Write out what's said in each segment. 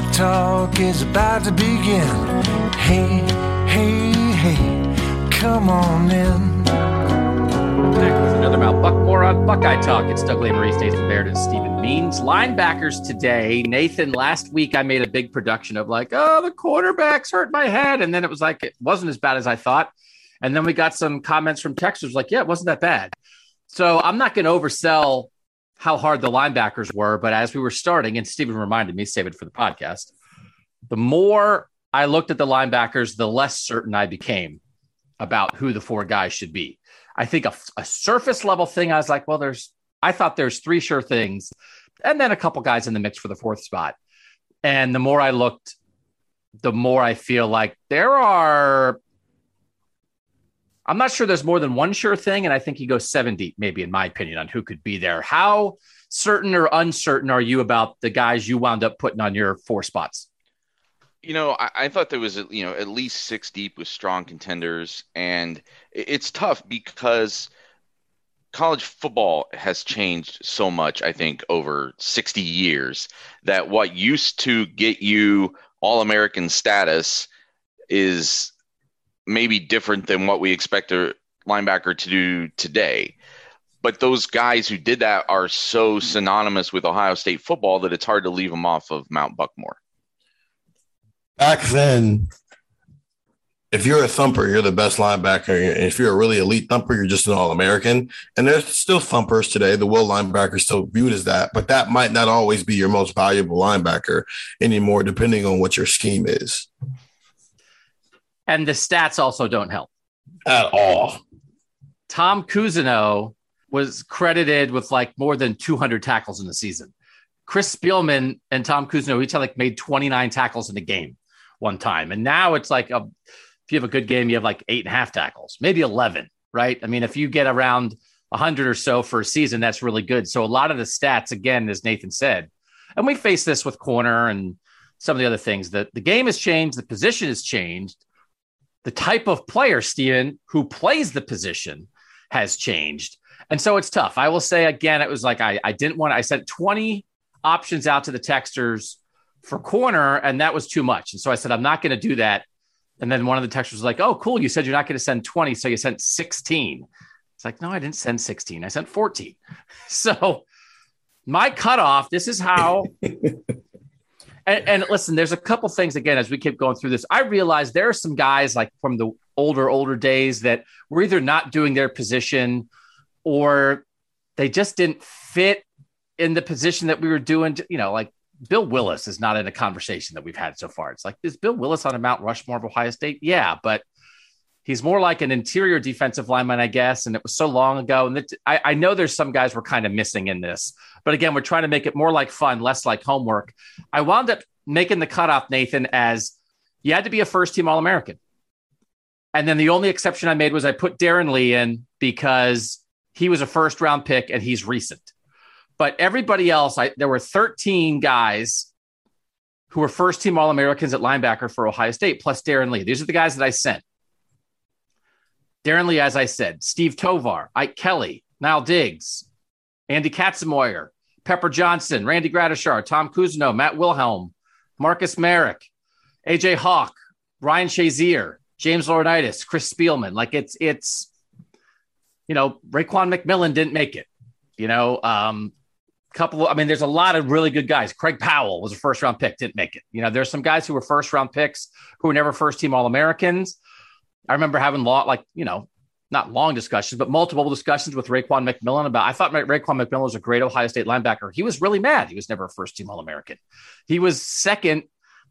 That talk is about to begin. Hey, hey, hey, come on in. Next, another about Buck Moron Buckeye Talk. It's Doug Lamorie, Statham Baird, and Stephen Means. Linebackers today. Nathan, last week I made a big production of like, oh, the quarterbacks hurt my head. And then it was like, it wasn't as bad as I thought. And then we got some comments from texters like, yeah, it wasn't that bad. So I'm not going to oversell how hard the linebackers were, but as we were starting, and Stephen reminded me, save it for the podcast, the more I looked at the linebackers, the less certain I became about who the four guys should be. I think a surface level thing, I was like, well, I thought there's three sure things, and then a couple guys in the mix for the fourth spot. And the more I looked, the more I feel like I'm not sure there's more than one sure thing, and I think he goes seven deep, maybe, in my opinion, on who could be there. How certain or uncertain are you about the guys you wound up putting on your four spots? You know, I thought there was, at least six deep with strong contenders, and it's tough because college football has changed so much, I think, over 60 years that what used to get you All-American status is maybe different than what we expect a linebacker to do today. But those guys who did that are so synonymous with Ohio State football that it's hard to leave them off of Mount Buckmore. Back then, if you're a thumper, you're the best linebacker. If you're a really elite thumper, you're just an All-American. And there's still thumpers today. The will linebacker is still viewed as that, but that might not always be your most valuable linebacker anymore, depending on what your scheme is. And the stats also don't help. At all. Tom Cousineau was credited with like more than 200 tackles in the season. Chris Spielman and Tom Cousineau each had like made 29 tackles in a game one time. And now it's like, if you have a good game, you have like 8.5 tackles, maybe 11, right? I mean, if you get around 100 or so for a season, that's really good. So a lot of the stats, again, as Nathan said, and we face this with corner and some of the other things, that the game has changed, the position has changed. The type of player, Steven, who plays the position has changed. And so it's tough. I will say again, it was like I sent 20 options out to the texters for corner, and that was too much. And so I said, I'm not going to do that. And then one of the texters was like, oh, cool. You said you're not going to send 20. So you sent 16. It's like, no, I didn't send 16. I sent 14. So my cutoff, this is how. And listen, there's a couple things, again, as we keep going through this, I realize there are some guys like from the older days that were either not doing their position or they just didn't fit in the position that we were doing. Like Bill Willis is not in a conversation that we've had so far. It's like, is Bill Willis on a Mount Rushmore of Ohio State? Yeah, but he's more like an interior defensive lineman, I guess. And it was so long ago. And I know there's some guys we're kind of missing in this. But again, we're trying to make it more like fun, less like homework. I wound up making the cutoff, Nathan, as you had to be a first-team All-American. And then the only exception I made was I put Darron Lee in because he was a first-round pick and he's recent. But everybody else, there were 13 guys who were first-team All-Americans at linebacker for Ohio State, plus Darron Lee. These are the guys that I sent. Darron Lee, as I said, Steve Tovar, Ike Kelly, Na'il Diggs, Andy Katzenmoyer, Pepper Johnson, Randy Gradishar, Tom Cousineau, Matt Wilhelm, Marcus Merrick, A.J. Hawk, Ryan Shazier, James Laurinaitis, Chris Spielman. Like it's Raekwon McMillan didn't make it. There's a lot of really good guys. Craig Powell was a first-round pick, didn't make it. There's some guys who were first-round picks who were never first-team All-Americans. I remember having not long discussions, but multiple discussions with Raekwon McMillan I thought Raekwon McMillan was a great Ohio State linebacker. He was really mad. He was never a first-team All-American. He was second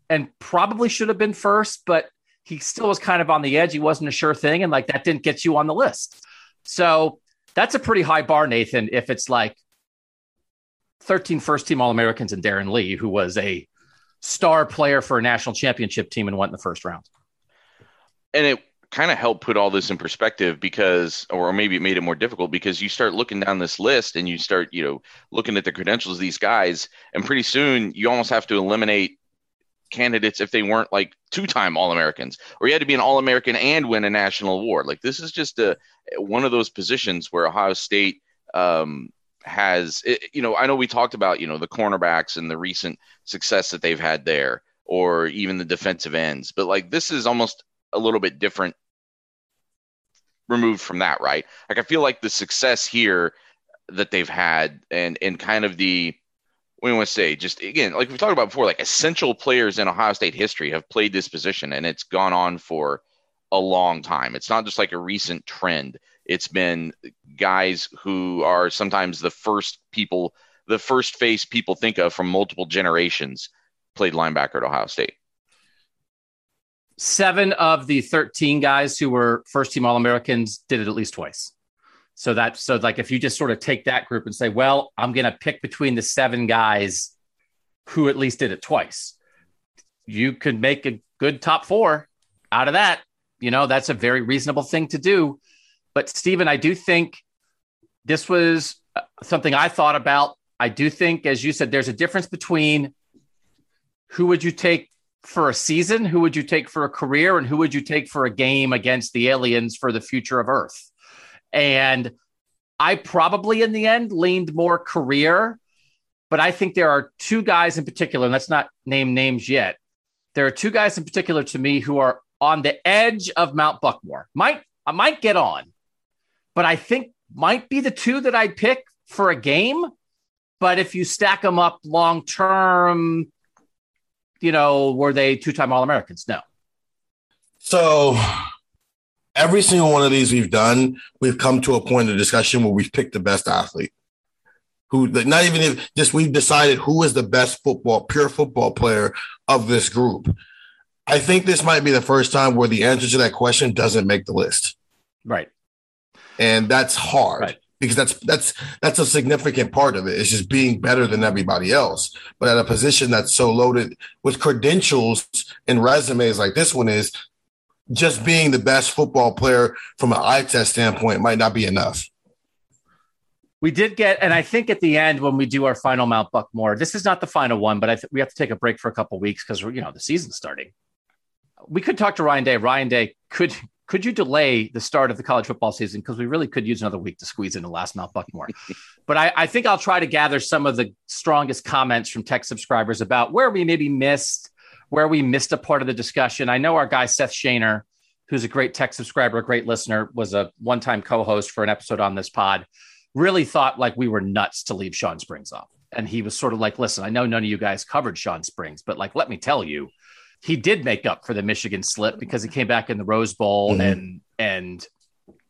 and probably should have been first, but he still was kind of on the edge. He wasn't a sure thing, and that didn't get you on the list. So that's a pretty high bar, Nathan, if it's 13 first-team All-Americans and Darron Lee, who was a star player for a national championship team and went in the first round. And it kind of help put all this in perspective or maybe it made it more difficult because you start looking down this list and you start, looking at the credentials of these guys. And pretty soon you almost have to eliminate candidates if they weren't two-time All-Americans, or you had to be an All-American and win a national award. This is just one of those positions where Ohio State has, you know, I know we talked about, you know, the cornerbacks and the recent success that they've had there, or even the defensive ends, but like, this is almost a little bit different removed from that, right? Like, I feel like the success here that they've had and kind of the, we want to say, just again, like we talked about before, like essential players in Ohio State history have played this position, and it's gone on for a long time. It's not just like a recent trend. It's been guys who are sometimes the first face people think of from multiple generations played linebacker at Ohio State. 7 of the 13 guys who were first team All-Americans did it at least twice. So like, if you just sort of take that group and say, well, I'm going to pick between the 7 guys who at least did it twice, you could make a good top 4 out of that. You know, that's a very reasonable thing to do. But Stephen, I do think this was something I thought about. I do think, as you said, there's a difference between who would you take for a season, who would you take for a career, and who would you take for a game against the aliens for the future of Earth. And I probably in the end leaned more career, but I think there are 2 guys in particular, and let's not name names yet. There are 2 guys in particular to me who are on the edge of Mount Buckmore. I might get on, but I think might be the 2 that I'd pick for a game. But if you stack them up long term, you know, were they 2-time All-Americans? No. So every single one of these we've done, we've come to a point of discussion where we've picked the best athlete. Who, like, not even if just we've decided who is the best pure football player of this group. I think this might be the first time where the answer to that question doesn't make the list. Right. And that's hard, right? Because that's a significant part of it. It's just being better than everybody else. But at a position that's so loaded with credentials and resumes like this one is, just being the best football player from an eye test standpoint might not be enough. We did get, and I think at the end when we do our final Mount Buckmore, this is not the final one, but we have to take a break for a couple of weeks because we're, you know, the season's starting. We could talk to Ryan Day. Ryan Day, could you delay the start of the college football season? Because we really could use another week to squeeze in the last Mount Buckmore. But I think I'll try to gather some of the strongest comments from tech subscribers about where we maybe missed, a part of the discussion. I know our guy, Seth Shaner, who's a great tech subscriber, a great listener, was a one-time co-host for an episode on this pod, really thought like we were nuts to leave Shawn Springs off. And he was sort of like, listen, I know none of you guys covered Shawn Springs, but like, let me tell you, he did make up for the Michigan slip because he came back in the Rose Bowl and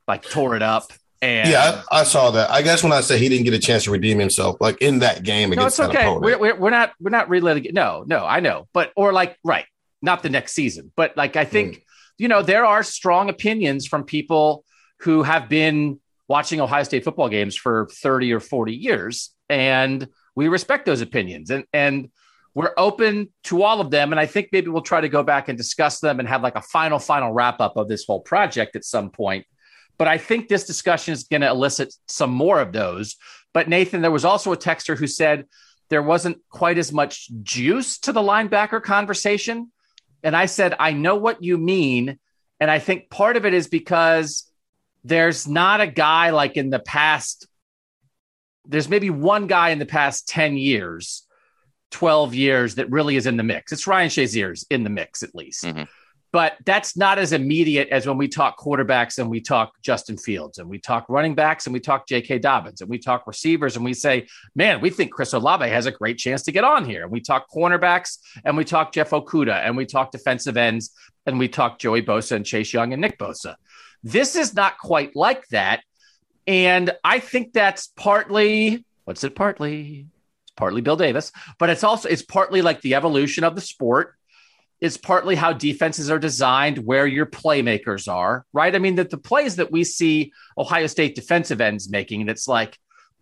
like tore it up. And yeah, I saw that. I guess when I say he didn't get a chance to redeem himself, like in that game against that opponent. We're not relitigating it. No, I know. But or like, right, not the next season. But like, I think, you know, there are strong opinions from people who have been watching Ohio State football games for 30 or 40 years. And we respect those opinions. And we're open to all of them. And I think maybe we'll try to go back and discuss them and have like a final wrap up of this whole project at some point. But I think this discussion is going to elicit some more of those. But Nathan, there was also a texter who said there wasn't quite as much juice to the linebacker conversation. And I said, I know what you mean. And I think part of it is because there's not a guy like in the past. There's maybe one guy in the past 10 years, 12 years that really is in the mix. It's Ryan Shazier's in the mix, at least. Mm-hmm. But that's not as immediate as when we talk quarterbacks and we talk Justin Fields and we talk running backs and we talk J.K. Dobbins and we talk receivers and we say, man, we think Chris Olave has a great chance to get on here. And we talk cornerbacks and we talk Jeff Okudah and we talk defensive ends and we talk Joey Bosa and Chase Young and Nick Bosa. This is not quite like that. And I think that's partly, partly Bill Davis, but it's partly like the evolution of the sport. It's partly how defenses are designed, where your playmakers are, right? I mean, that the plays that we see Ohio State defensive ends making, and it's like,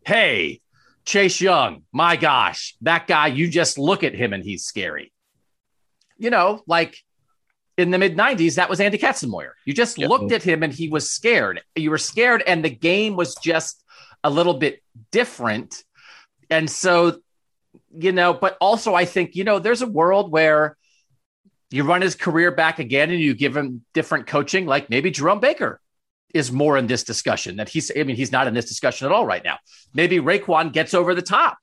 hey, Chase Young, my gosh, that guy, you just look at him and he's scary. You know, like in the mid 90s, that was Andy Katzenmoyer. You just looked at him and he was scared. You were scared and the game was just a little bit different. And so, you know, but also I think, you know, there's a world where you run his career back again and you give him different coaching, like maybe Jerome Baker is more in this discussion. That he's, I mean, he's not in this discussion at all right now. Maybe Raekwon gets over the top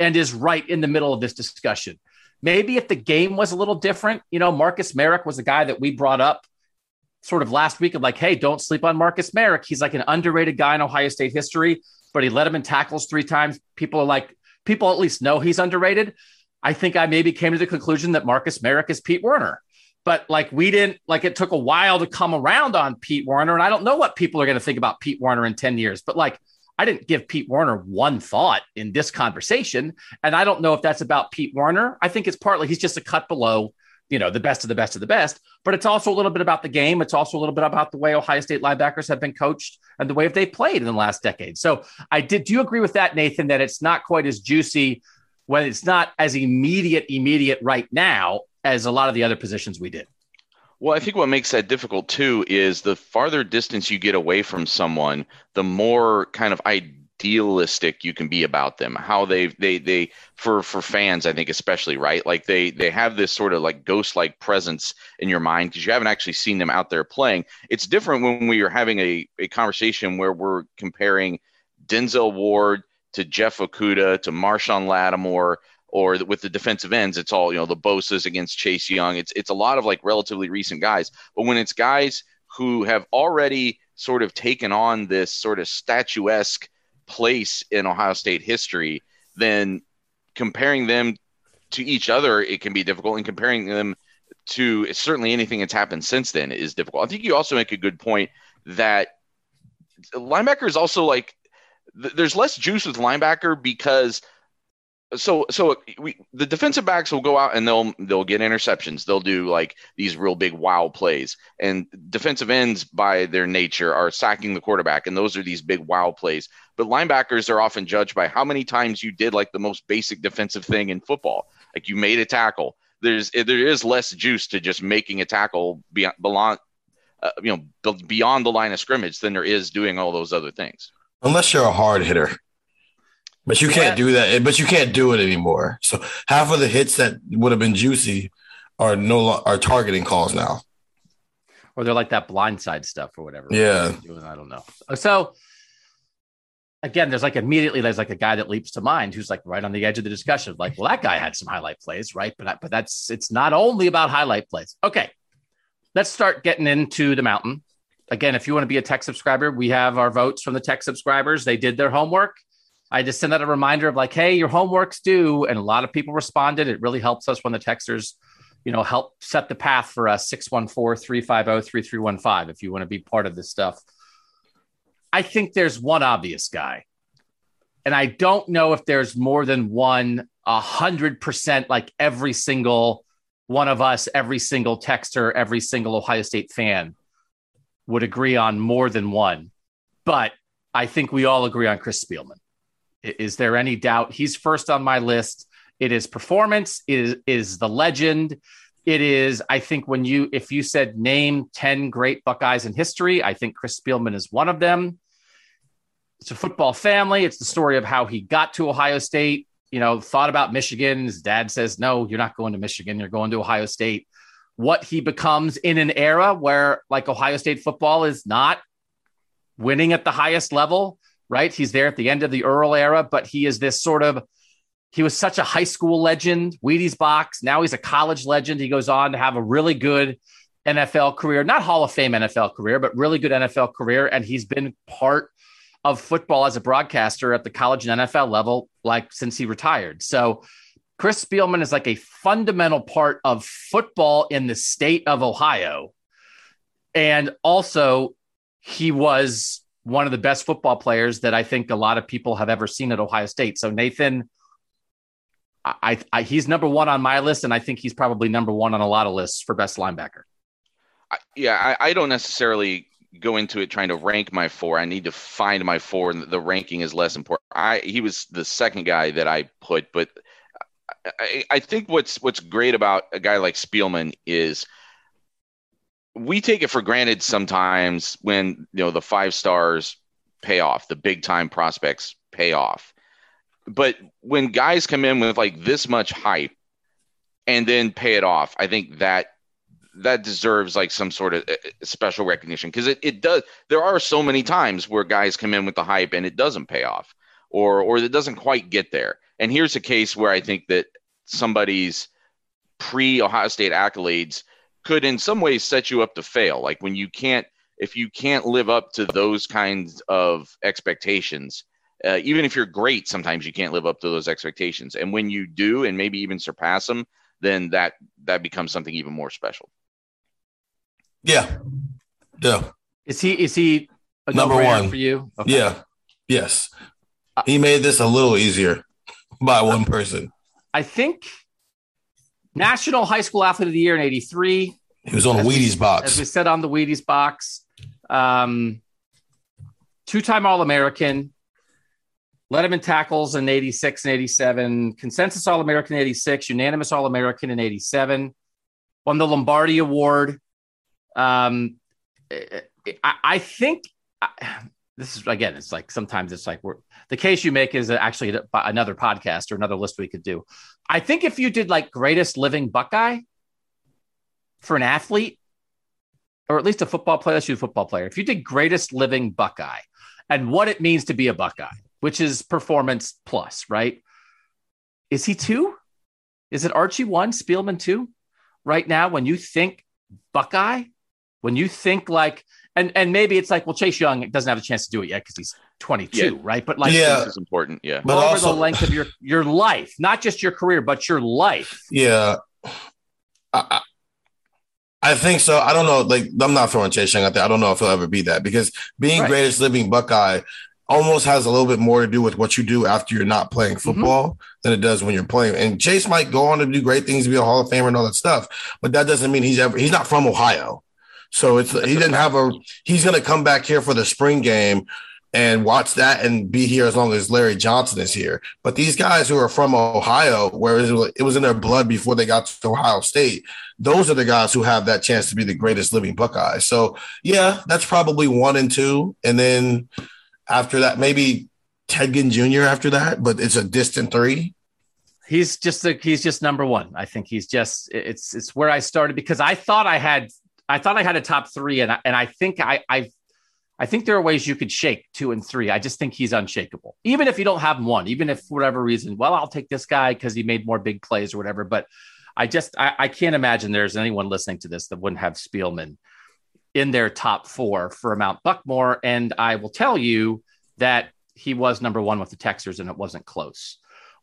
and is right in the middle of this discussion. Maybe if the game was a little different, you know, Marcus Merrick was the guy that we brought up sort of last week of like, hey, don't sleep on Marcus Merrick. He's like an underrated guy in Ohio State history, but he led him in tackles 3 times. People are like, people at least know he's underrated. I think I maybe came to the conclusion that Marcus Merrick is Pete Werner, but like we didn't, like it took a while to come around on Pete Werner. And I don't know what people are going to think about Pete Werner in 10 years, but like I didn't give Pete Werner one thought in this conversation. And I don't know if that's about Pete Werner. I think it's partly he's just a cut below, you know, the best of the best of the best, but it's also a little bit about the game. It's also a little bit about the way Ohio State linebackers have been coached and the way they played in the last decade. So I did, do you agree with that, Nathan, that it's not quite as juicy when it's not as immediate right now as a lot of the other positions we did? Well, I think what makes that difficult too is the farther distance you get away from someone, the more kind of idealistic you can be about them, how they for fans, I think, especially, right? Like they have this sort of like ghost-like presence in your mind because you haven't actually seen them out there playing. It's different when we are having a conversation where we're comparing Denzel Ward to Jeff Okudah to Marshawn Lattimore, or with the defensive ends, it's all, you know, the Bosa's against Chase Young. It's a lot of like relatively recent guys, but when it's guys who have already sort of taken on this sort of statuesque place in Ohio State history, then comparing them to each other, it can be difficult, and comparing them to certainly anything that's happened since then is difficult. I think you also make a good point that linebackers also like there's less juice with linebacker because the defensive backs will go out and they'll get interceptions. They'll do like these real big wow plays, and defensive ends by their nature are sacking the quarterback. And those are these big wow plays, but linebackers are often judged by how many times you did like the most basic defensive thing in football. Like you made a tackle. There is less juice to just making a tackle beyond the line of scrimmage than there is doing all those other things. Unless you're a hard hitter. But you can't do that. But you can't do it anymore. So half of the hits that would have been juicy are targeting calls now, or they're like that blindside stuff or whatever. Yeah, I don't know. So again, there's like a guy that leaps to mind who's like right on the edge of the discussion. Like, well, that guy had some highlight plays, right? But that's it's not only about highlight plays. Okay, let's start getting into the mountain. Again, if you want to be a tech subscriber, we have our votes from the tech subscribers. They did their homework. I just sent out a reminder of like, hey, your homework's due. And a lot of people responded. It really helps us when the texters, you know, help set the path for us. 614-350-3315 if you want to be part of this stuff. I think there's one obvious guy. And I don't know if there's more than 100%, like every single one of us, every single texter, every single Ohio State fan would agree on more than one. But I think we all agree on Chris Spielman. Is there any doubt? He's first on my list. It is performance. It is the legend. It is, I think, if you said name 10 great Buckeyes in history, I think Chris Spielman is one of them. It's a football family. It's the story of how he got to Ohio State, you know, thought about Michigan. His dad says, no, you're not going to Michigan. You're going to Ohio State. What he becomes in an era where like Ohio State football is not winning at the highest level. Right. He's there at the end of the Earl era, but he is this sort of, he was such a high school legend, Wheaties box. Now he's a college legend. He goes on to have a really good NFL career, not Hall of Fame NFL career, but really good NFL career. And he's been part of football as a broadcaster at the college and NFL level, like since he retired. So Chris Spielman is like a fundamental part of football in the state of Ohio. And also he was one of the best football players that I think a lot of people have ever seen at Ohio State. So Nathan, he's number one on my list, and I think he's probably number one on a lot of lists for best linebacker. I don't necessarily go into it trying to rank my four. I need to find my four, and the ranking is less important. He was the second guy that I put, but I think what's great about a guy like Spielman is we take it for granted sometimes when, you know, the 5 stars pay off, the big time prospects pay off. But when guys come in with like this much hype and then pay it off, I think that that deserves like some sort of special recognition, because it does. There are so many times where guys come in with the hype and it doesn't pay off, or it doesn't quite get there. And here's a case where I think that somebody's pre-Ohio State accolades could in some ways set you up to fail. Like when you can't, if you can't live up to those kinds of expectations, even if you're great, sometimes you can't live up to those expectations. And when you do, and maybe even surpass them, then that becomes something even more special. Yeah. Is he a number one for you? Okay. Yeah. Yes. He made this a little easier by one person. I think National High School Athlete of the Year in 1983. He was on the Wheaties box. As we said, on the Wheaties box. Two-time All-American. Led him in tackles in 1986 and 1987. Consensus All-American in 1986. Unanimous All-American in 1987. Won the Lombardi Award. I think this is, again, it's like sometimes it's like the case you make is actually another podcast or another list we could do. I think if you did like greatest living Buckeye for an athlete, or at least a football player, let's do football player. If you did greatest living Buckeye and what it means to be a Buckeye, which is performance plus, right? Is he two? Is it Archie one, Spielman two? Right now, when you think Buckeye, when you think like, and maybe it's like, well, Chase Young doesn't have a chance to do it yet because he's 22, yeah, right? But like, yeah, this is important, yeah. But over also, the length of your life, not just your career, but your life. Yeah, I think so. I don't know. Like, I'm not throwing Chase Young out there. I don't know if he'll ever be that, because being greatest living Buckeye almost has a little bit more to do with what you do after you're not playing football than it does when you're playing. And Chase might go on to do great things, be a Hall of Famer and all that stuff, but that doesn't mean he's not from Ohio. So he's going to come back here for the spring game and watch that and be here as long as Larry Johnson is here. But these guys who are from Ohio, where it was in their blood before they got to Ohio State, those are the guys who have that chance to be the greatest living Buckeye. So yeah, that's probably 1 and 2. And then after that, maybe Ted Ginn Jr. after that, but it's a distant 3. He's just number one. I think he's just, it's where I started, because I thought I had a top 3, and I think I think there are ways you could shake 2 and 3. I just think he's unshakable, even if you don't have 1, even if for whatever reason, well, I'll take this guy because he made more big plays or whatever. But I can't imagine there's anyone listening to this that wouldn't have Spielman in their top 4 for Mount Buckmore. And I will tell you that he was number 1 with the Texers, and it wasn't close.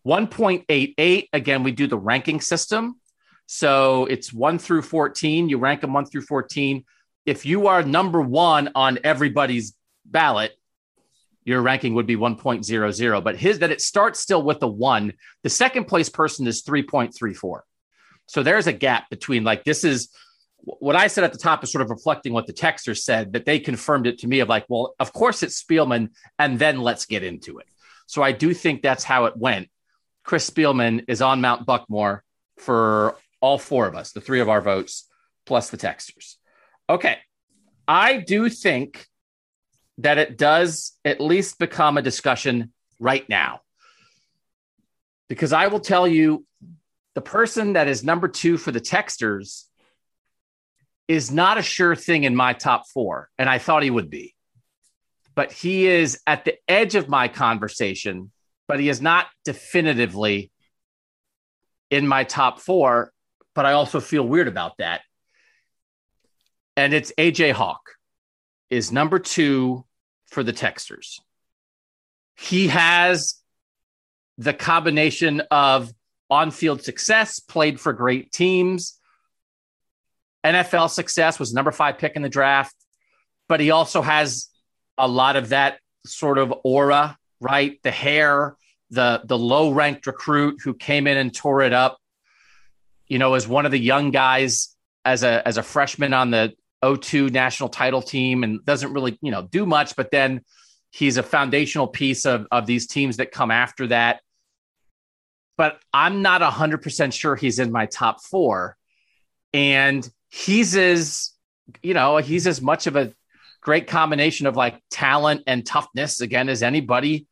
1.88. Again, we do the ranking system. So it's 1 through 14. You rank them 1 through 14. If you are number 1 on everybody's ballot, your ranking would be 1.00. But it starts still with the 1. The second place person is 3.34. So there's a gap between, like, this is what I said at the top is sort of reflecting what the texters said, that they confirmed it to me of like, well, of course it's Spielman, and then let's get into it. So I do think that's how it went. Chris Spielman is on Mount Buckmore for all 4 of us, the 3 of our votes, plus the texters. Okay. I do think that it does at least become a discussion right now, because I will tell you the person that is number 2 for the texters is not a sure thing in my top 4. And I thought he would be, but he is at the edge of my conversation, but he is not definitively in my top 4, but I also feel weird about that. And it's A.J. Hawk is number 2 for the texters. He has the combination of on-field success, played for great teams, NFL success, was number 5 pick in the draft, but he also has a lot of that sort of aura, right? The hair, the low-ranked recruit who came in and tore it up, you know, as one of the young guys as a freshman on the 2002 national title team, and doesn't really, you know, do much, but then he's a foundational piece of these teams that come after that. But I'm not 100% sure he's in my top 4, and he's as much of a great combination of like talent and toughness, again, as anybody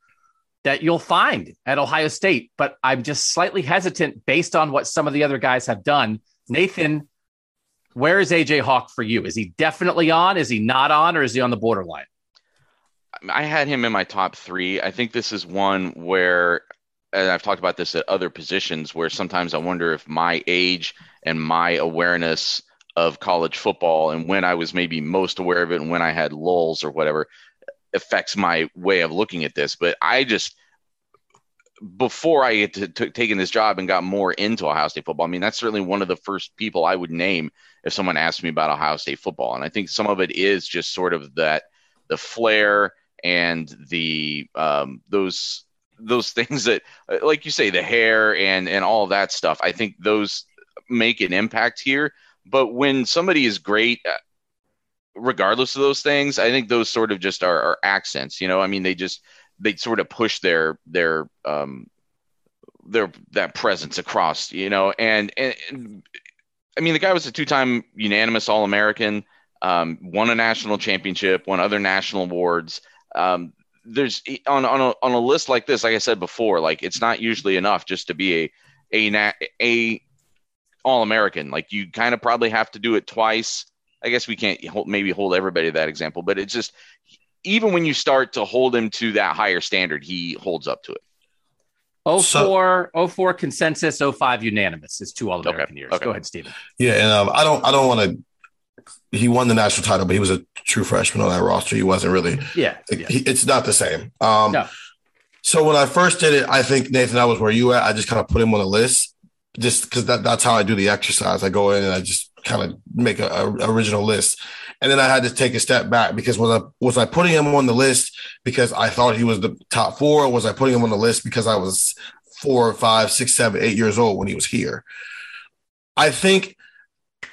that you'll find at Ohio State. But I'm just slightly hesitant based on what some of the other guys have done. Nathan Where is A.J. Hawk for you? Is he definitely on? Is he not on? Or is he on the borderline? I had him in my top three. I think this is one where, and I've talked about this at other positions, where sometimes I wonder if my age and my awareness of college football and when I was maybe most aware of it and when I had lulls or whatever affects my way of looking at this. But I just, before I had taken this job and got more into Ohio State football, I mean, that's certainly one of the first people I would name if someone asked me about Ohio State football. And I think some of it is just sort of that, the flair and the those things that, like you say, the hair and all of that stuff. I think those make an impact here. But when somebody is great, regardless of those things, I think those sort of just are accents. You know, I mean, they sort of push their that presence across. You know, and I mean, the guy was a two-time unanimous All-American. Won a national championship, won other national awards. There's on a list like this, like I said before, like it's not usually enough just to be a All-American. Like you kind of probably have to do it twice. I guess we can't hold everybody to that example, but it's just, even when you start to hold him to that higher standard, he holds up to it. 04 consensus, 05 unanimous is two All-American years. Okay. Go ahead, Steven. Yeah. And I don't want to, he won the national title, but he was a true freshman on that roster. He wasn't really. Yeah. It's not the same. No. So when I first did it, I think, Nathan, that was where you at. I just kind of put him on a list just because that's how I do the exercise. I go in and I just kind of make a original list. And then I had to take a step back because was I putting him on the list because I thought he was the top four? Or was I putting him on the list because I was 4, 5, 6, 7, 8 years old when he was here? I think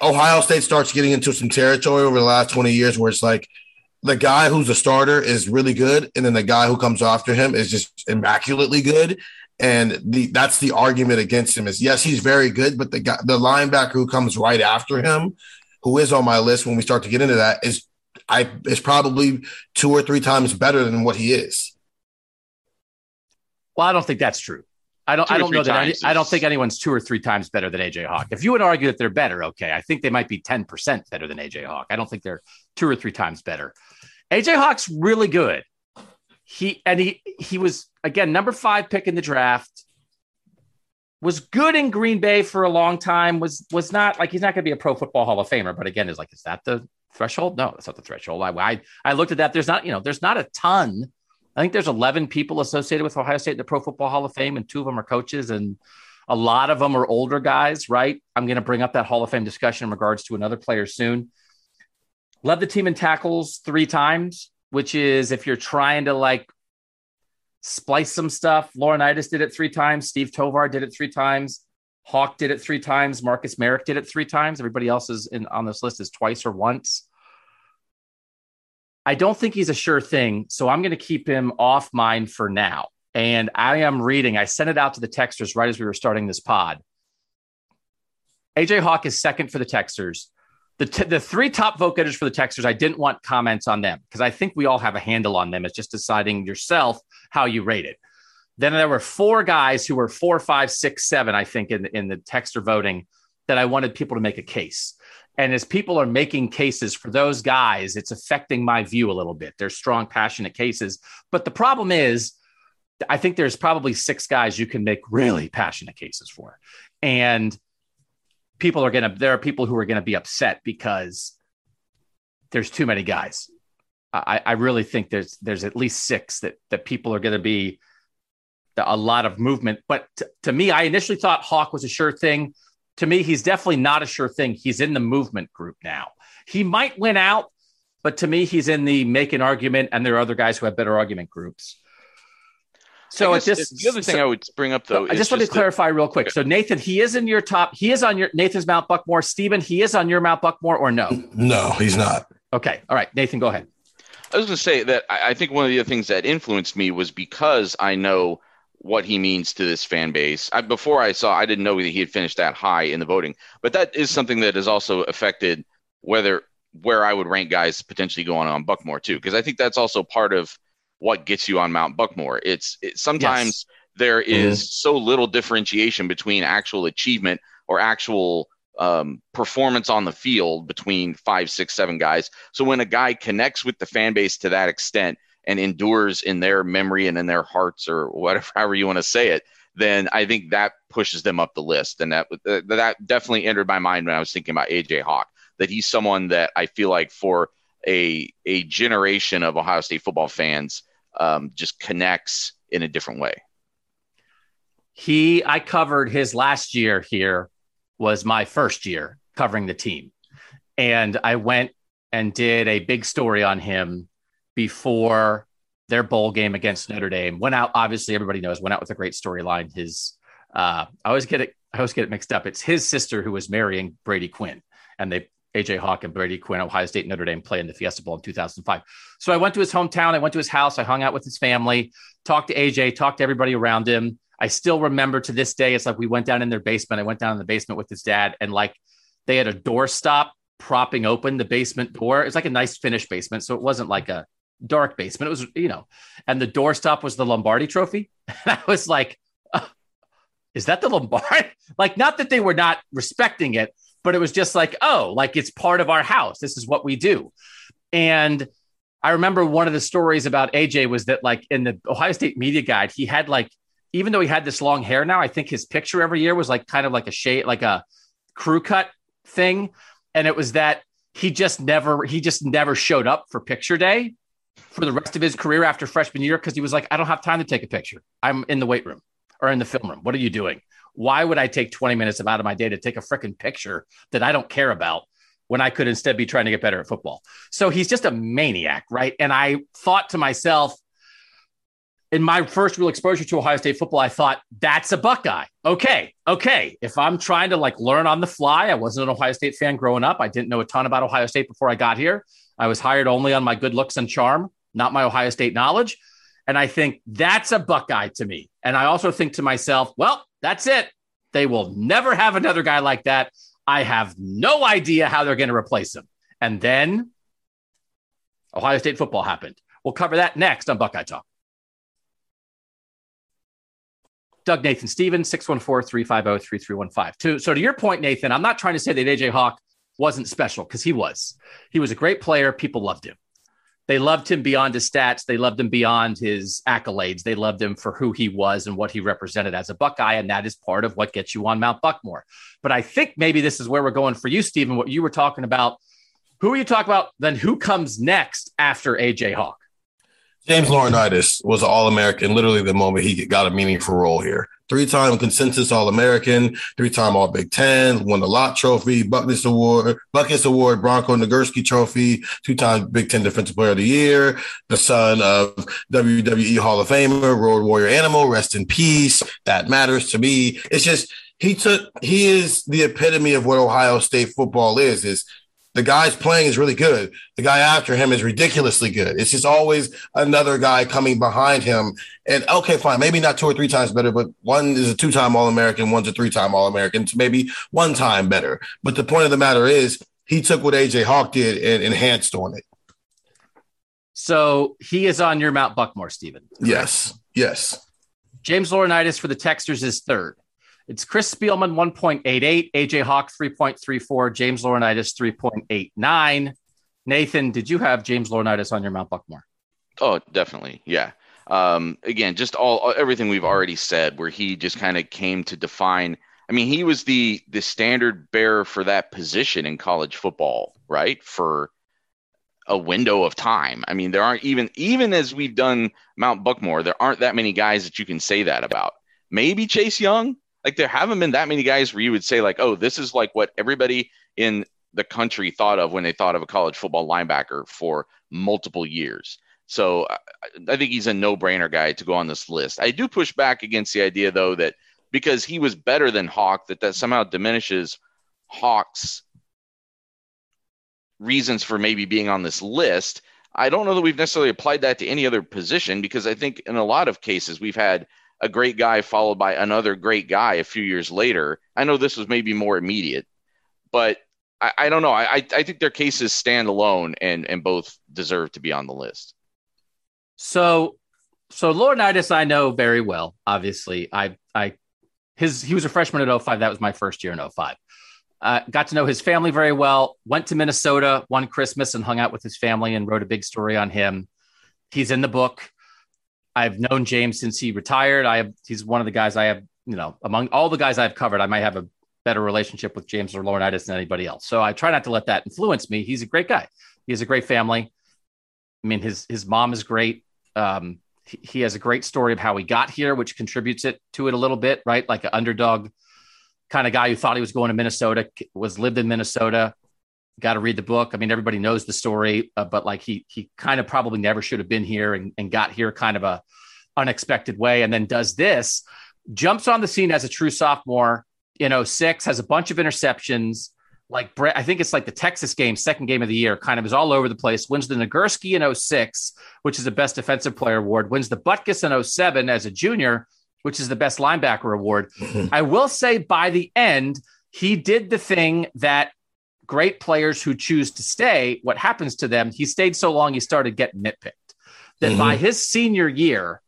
Ohio State starts getting into some territory over the last 20 years where it's like the guy who's a starter is really good. And then the guy who comes after him is just immaculately good. And that's the argument against him is, yes, he's very good, but the linebacker who comes right after him, who is on my list when we start to get into that, is probably 2 or 3 times better than what he is. Well, I don't think that's true. I don't know that. I don't think anyone's 2 or 3 times better than A.J. Hawk. If you would argue that they're better, okay. I think they might be 10% better than A.J. Hawk. I don't think they're 2 or 3 times better. A.J. Hawk's really good. He was, again, number 5 pick in the draft, was good in Green Bay for a long time, was not, like, he's not going to be a Pro Football Hall of Famer, but again, is that the threshold? No, that's not the threshold. I looked at that. There's not a ton. I think there's 11 people associated with Ohio State in the Pro Football Hall of Fame, and 2 of them are coaches, and a lot of them are older guys, right? I'm going to bring up that Hall of Fame discussion in regards to another player soon. Led the team in tackles 3 times, which is, if you're trying to, like, splice some stuff, Laurinaitis did it 3 times, Steve Tovar did it 3 times, Hawk did it 3 times, Marcus Merrick did it 3 times. Everybody else on this list is twice or once. I don't think he's a sure thing, so I'm going to keep him off mine for now. And I sent it out to the texters right as we were starting this pod. A.J. Hawk is second for the texters. The 3 top vote getters for the texters, I didn't want comments on them because I think we all have a handle on them. It's just deciding yourself how you rate it. Then there were 4 guys who were 4, 5, 6, 7, I think, in the texter voting that I wanted people to make a case. And as people are making cases for those guys, it's affecting my view a little bit. They're strong, passionate cases. But the problem is, I think there's probably 6 guys you can make really passionate cases for. And there are people who are going to be upset because there's too many guys. I really think there's at least 6 that people are going to be a lot of movement. But to me, I initially thought Hawk was a sure thing. To me, he's definitely not a sure thing. He's in the movement group now. He might win out, but to me, he's in the make an argument, and there are other guys who have better argument groups. So it's just the other thing I would bring up, though. I just want to clarify real quick. So Nathan, he is on your Nathan's Mount Buckmore. Steven, he is on your Mount Buckmore, or no? No, he's not. Okay, all right, Nathan, go ahead. I was going to say that I think one of the other things that influenced me was because I know what he means to this fan base. I didn't know that he had finished that high in the voting, but that is something that has also affected where I would rank guys potentially going on Buckmore too. Cause I think that's also part of what gets you on Mount Buckmore. It's sometimes there is so little differentiation between actual achievement or actual performance on the field between 5, 6, 7 guys. So when a guy connects with the fan base to that extent and endures in their memory and in their hearts, or whatever, however you want to say it, then I think that pushes them up the list. And that definitely entered my mind when I was thinking about A.J. Hawk, that he's someone that I feel like for a generation of Ohio State football fans just connects in a different way. I covered his last year here, was my first year covering the team. And I went and did a big story on him before their bowl game against Notre Dame. Went out, obviously everybody knows, went out with a great storyline. His, I always get it mixed up. It's his sister who was marrying Brady Quinn, and A.J. Hawk and Brady Quinn, Ohio State, Notre Dame, play in the Fiesta Bowl in 2005. So I went to his hometown. I went to his house. I hung out with his family, talked to A.J., talked to everybody around him. I still remember to this day, it's like we went down in their basement. I went down in the basement with his dad, and like they had a doorstop propping open the basement door. It's like a nice finished basement. So it wasn't like a dark basement. It was, you know, and the doorstop was the Lombardi trophy. And I was like, oh, is that the Lombardi? Like, not that they were not respecting it, but it was just like, oh, like it's part of our house. This is what we do. And I remember one of the stories about AJ was that, like, in the Ohio State media guide, he had, like, even though he had this long hair now, I think his picture every year was like kind of like a shade, like a crew cut thing. And it was that he just never showed up for picture day for the rest of his career after freshman year. Cause he was like, I don't have time to take a picture. I'm in the weight room or in the film room. What are you doing? Why would I take 20 minutes out of my day to take a freaking picture that I don't care about when I could instead be trying to get better at football? So he's just a maniac, right? And I thought to myself, in my first real exposure to Ohio State football, I thought, that's a Buckeye. Okay. If I'm trying to like learn on the fly, I wasn't an Ohio State fan growing up. I didn't know a ton about Ohio State before I got here. I was hired only on my good looks and charm, not my Ohio State knowledge. And I think that's a Buckeye to me. And I also think to myself, well, that's it. They will never have another guy like that. I have no idea how they're going to replace him. And then Ohio State football happened. We'll cover that next on Buckeye Talk. Doug Nathan Stevens, 614-350-3315. So to your point, Nathan, I'm not trying to say that A.J. Hawk wasn't special, because he was. He was a great player. People loved him. They loved him beyond his stats. They loved him beyond his accolades. They loved him for who he was and what he represented as a Buckeye, and that is part of what gets you on Mount Buckmore. But I think maybe this is where we're going for you, Stephen, what you were talking about. Who are you talking about? Then who comes next after A.J. Hawk? James Laurinaitis was an All-American literally the moment he got a meaningful role here. 3-time consensus All-American, 3-time All-Big Ten, won the Lott Trophy, Buckets Award, Bronco Nagurski Trophy, 2-time Big Ten Defensive Player of the Year, the son of WWE Hall of Famer, Road Warrior Animal, rest in peace. That matters to me. It's just he is the epitome of what Ohio State football is. The guy's playing is really good. The guy after him is ridiculously good. It's just always another guy coming behind him. And okay, fine, maybe not 2 or 3 times better, but one is a 2-time All-American, one's a 3-time All-American, so maybe 1 time better. But the point of the matter is he took what A.J. Hawk did and enhanced on it. So he is on your Mount Buckmore, Stephen. Yes. James Laurinaitis for the Texters is third. It's Chris Spielman, 1.88, A.J. Hawk, 3.34, James Laurinaitis, 3.89. Nathan, did you have James Laurinaitis on your Mount Buckmore? Oh, definitely, yeah. Again, just everything we've already said, where he just kind of came to define. I mean, he was the standard bearer for that position in college football, right, for a window of time. I mean, there aren't even as we've done Mount Buckmore, there aren't that many guys that you can say that about. Maybe Chase Young. Like, there haven't been that many guys where you would say, like, oh, this is like what everybody in the country thought of when they thought of a college football linebacker for multiple years. So I think he's a no-brainer guy to go on this list. I do push back against the idea, though, that because he was better than Hawk, that somehow diminishes Hawk's reasons for maybe being on this list. I don't know that we've necessarily applied that to any other position, because I think in a lot of cases we've had – a great guy followed by another great guy a few years later. I know this was maybe more immediate, but I don't know. I think their cases stand alone and both deserve to be on the list. So Laurinaitis, I know very well. Obviously, he was a freshman at 05. That was my first year in 05. Got to know his family very well, went to Minnesota one Christmas and hung out with his family and wrote a big story on him. He's in the book. I've known James since he retired. He's one of the guys I have, you know, among all the guys I've covered, I might have a better relationship with James Laurinaitis than anybody else. So I try not to let that influence me. He's a great guy. He has a great family. I mean, his mom is great. He has a great story of how he got here, which contributes to it a little bit, right? Like an underdog kind of guy who thought he was going to Minnesota, lived in Minnesota. Got to read the book. I mean, everybody knows the story, but like he kind of probably never should have been here and got here kind of a unexpected way. And then does this, jumps on the scene as a true sophomore in 06, has a bunch of interceptions. Like Brett, I think it's like the Texas game, second game of the year, kind of is all over the place. Wins the Nagurski in 06, which is the best defensive player award. Wins the Butkus in 07 as a junior, which is the best linebacker award. I will say by the end, he did the thing that great players who choose to stay, what happens to them? He stayed so long, he started getting nitpicked. That by his senior year,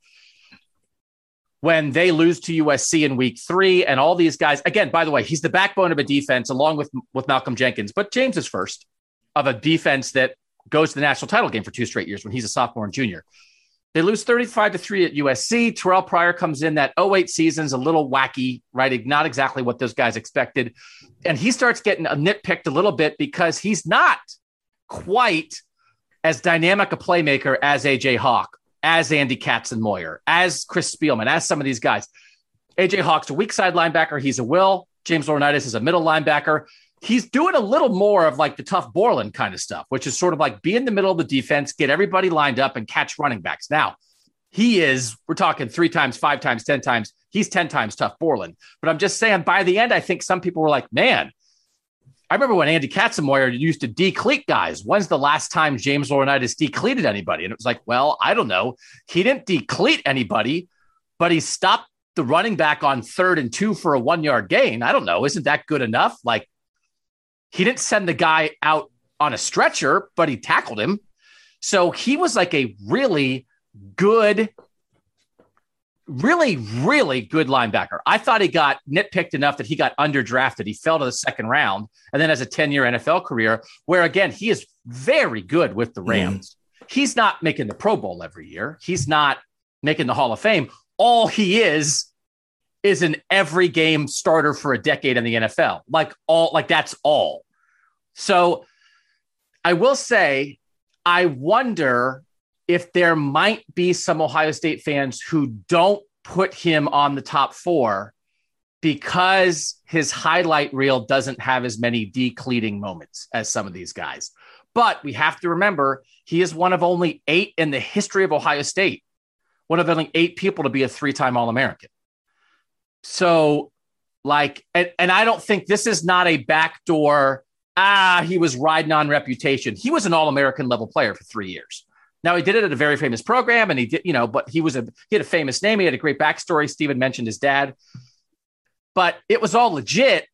when they lose to USC in week 3 and all these guys, again, by the way, he's the backbone of a defense along with Malcolm Jenkins, but James is first of a defense that goes to the national title game for 2 straight years when he's a sophomore and junior. They lose 35-3 at USC. Terrell Pryor comes in. That 08 season's a little wacky, right? Not exactly what those guys expected. And he starts getting nitpicked a little bit because he's not quite as dynamic a playmaker as A.J. Hawk, as Andy Katzenmoyer, as Chris Spielman, as some of these guys. A.J. Hawk's a weak side linebacker. He's a will. James Laurinaitis is a middle linebacker. He's doing a little more of like the Tuf Borland kind of stuff, which is sort of like be in the middle of the defense, get everybody lined up and catch running backs. Now we're talking 3 times, 5 times, 10 times. He's 10 times Tuf Borland, but I'm just saying by the end, I think some people were like, man, I remember when Andy Katzenmoyer used to de-cleat guys. When's the last time James Laurinaitis de-cleated anybody? And it was like, well, I don't know. He didn't de-cleat anybody, but he stopped the running back on 3rd and 2 for a 1-yard gain. I don't know. Isn't that good enough? Like, he didn't send the guy out on a stretcher, but he tackled him. So he was like a really good, really, really good linebacker. I thought he got nitpicked enough that he got underdrafted. He fell to the 2nd round and then has a 10-year NFL career where, again, he is very good with the Rams. He's not making the Pro Bowl every year. He's not making the Hall of Fame. All he is an every game starter for a decade in the NFL. That's all. So I will say, I wonder if there might be some Ohio State fans who don't put him on the top 4 because his highlight reel doesn't have as many de-cleating moments as some of these guys. But we have to remember, he is one of only 8 in the history of Ohio State, one of only 8 people to be a 3-time All-American. So like, and I don't think this is not a backdoor, he was riding on reputation. He was an All-American level player for 3 years. Now he did it at a very famous program and he did, but he had a famous name. He had a great backstory. Steven mentioned his dad, but it was all legit,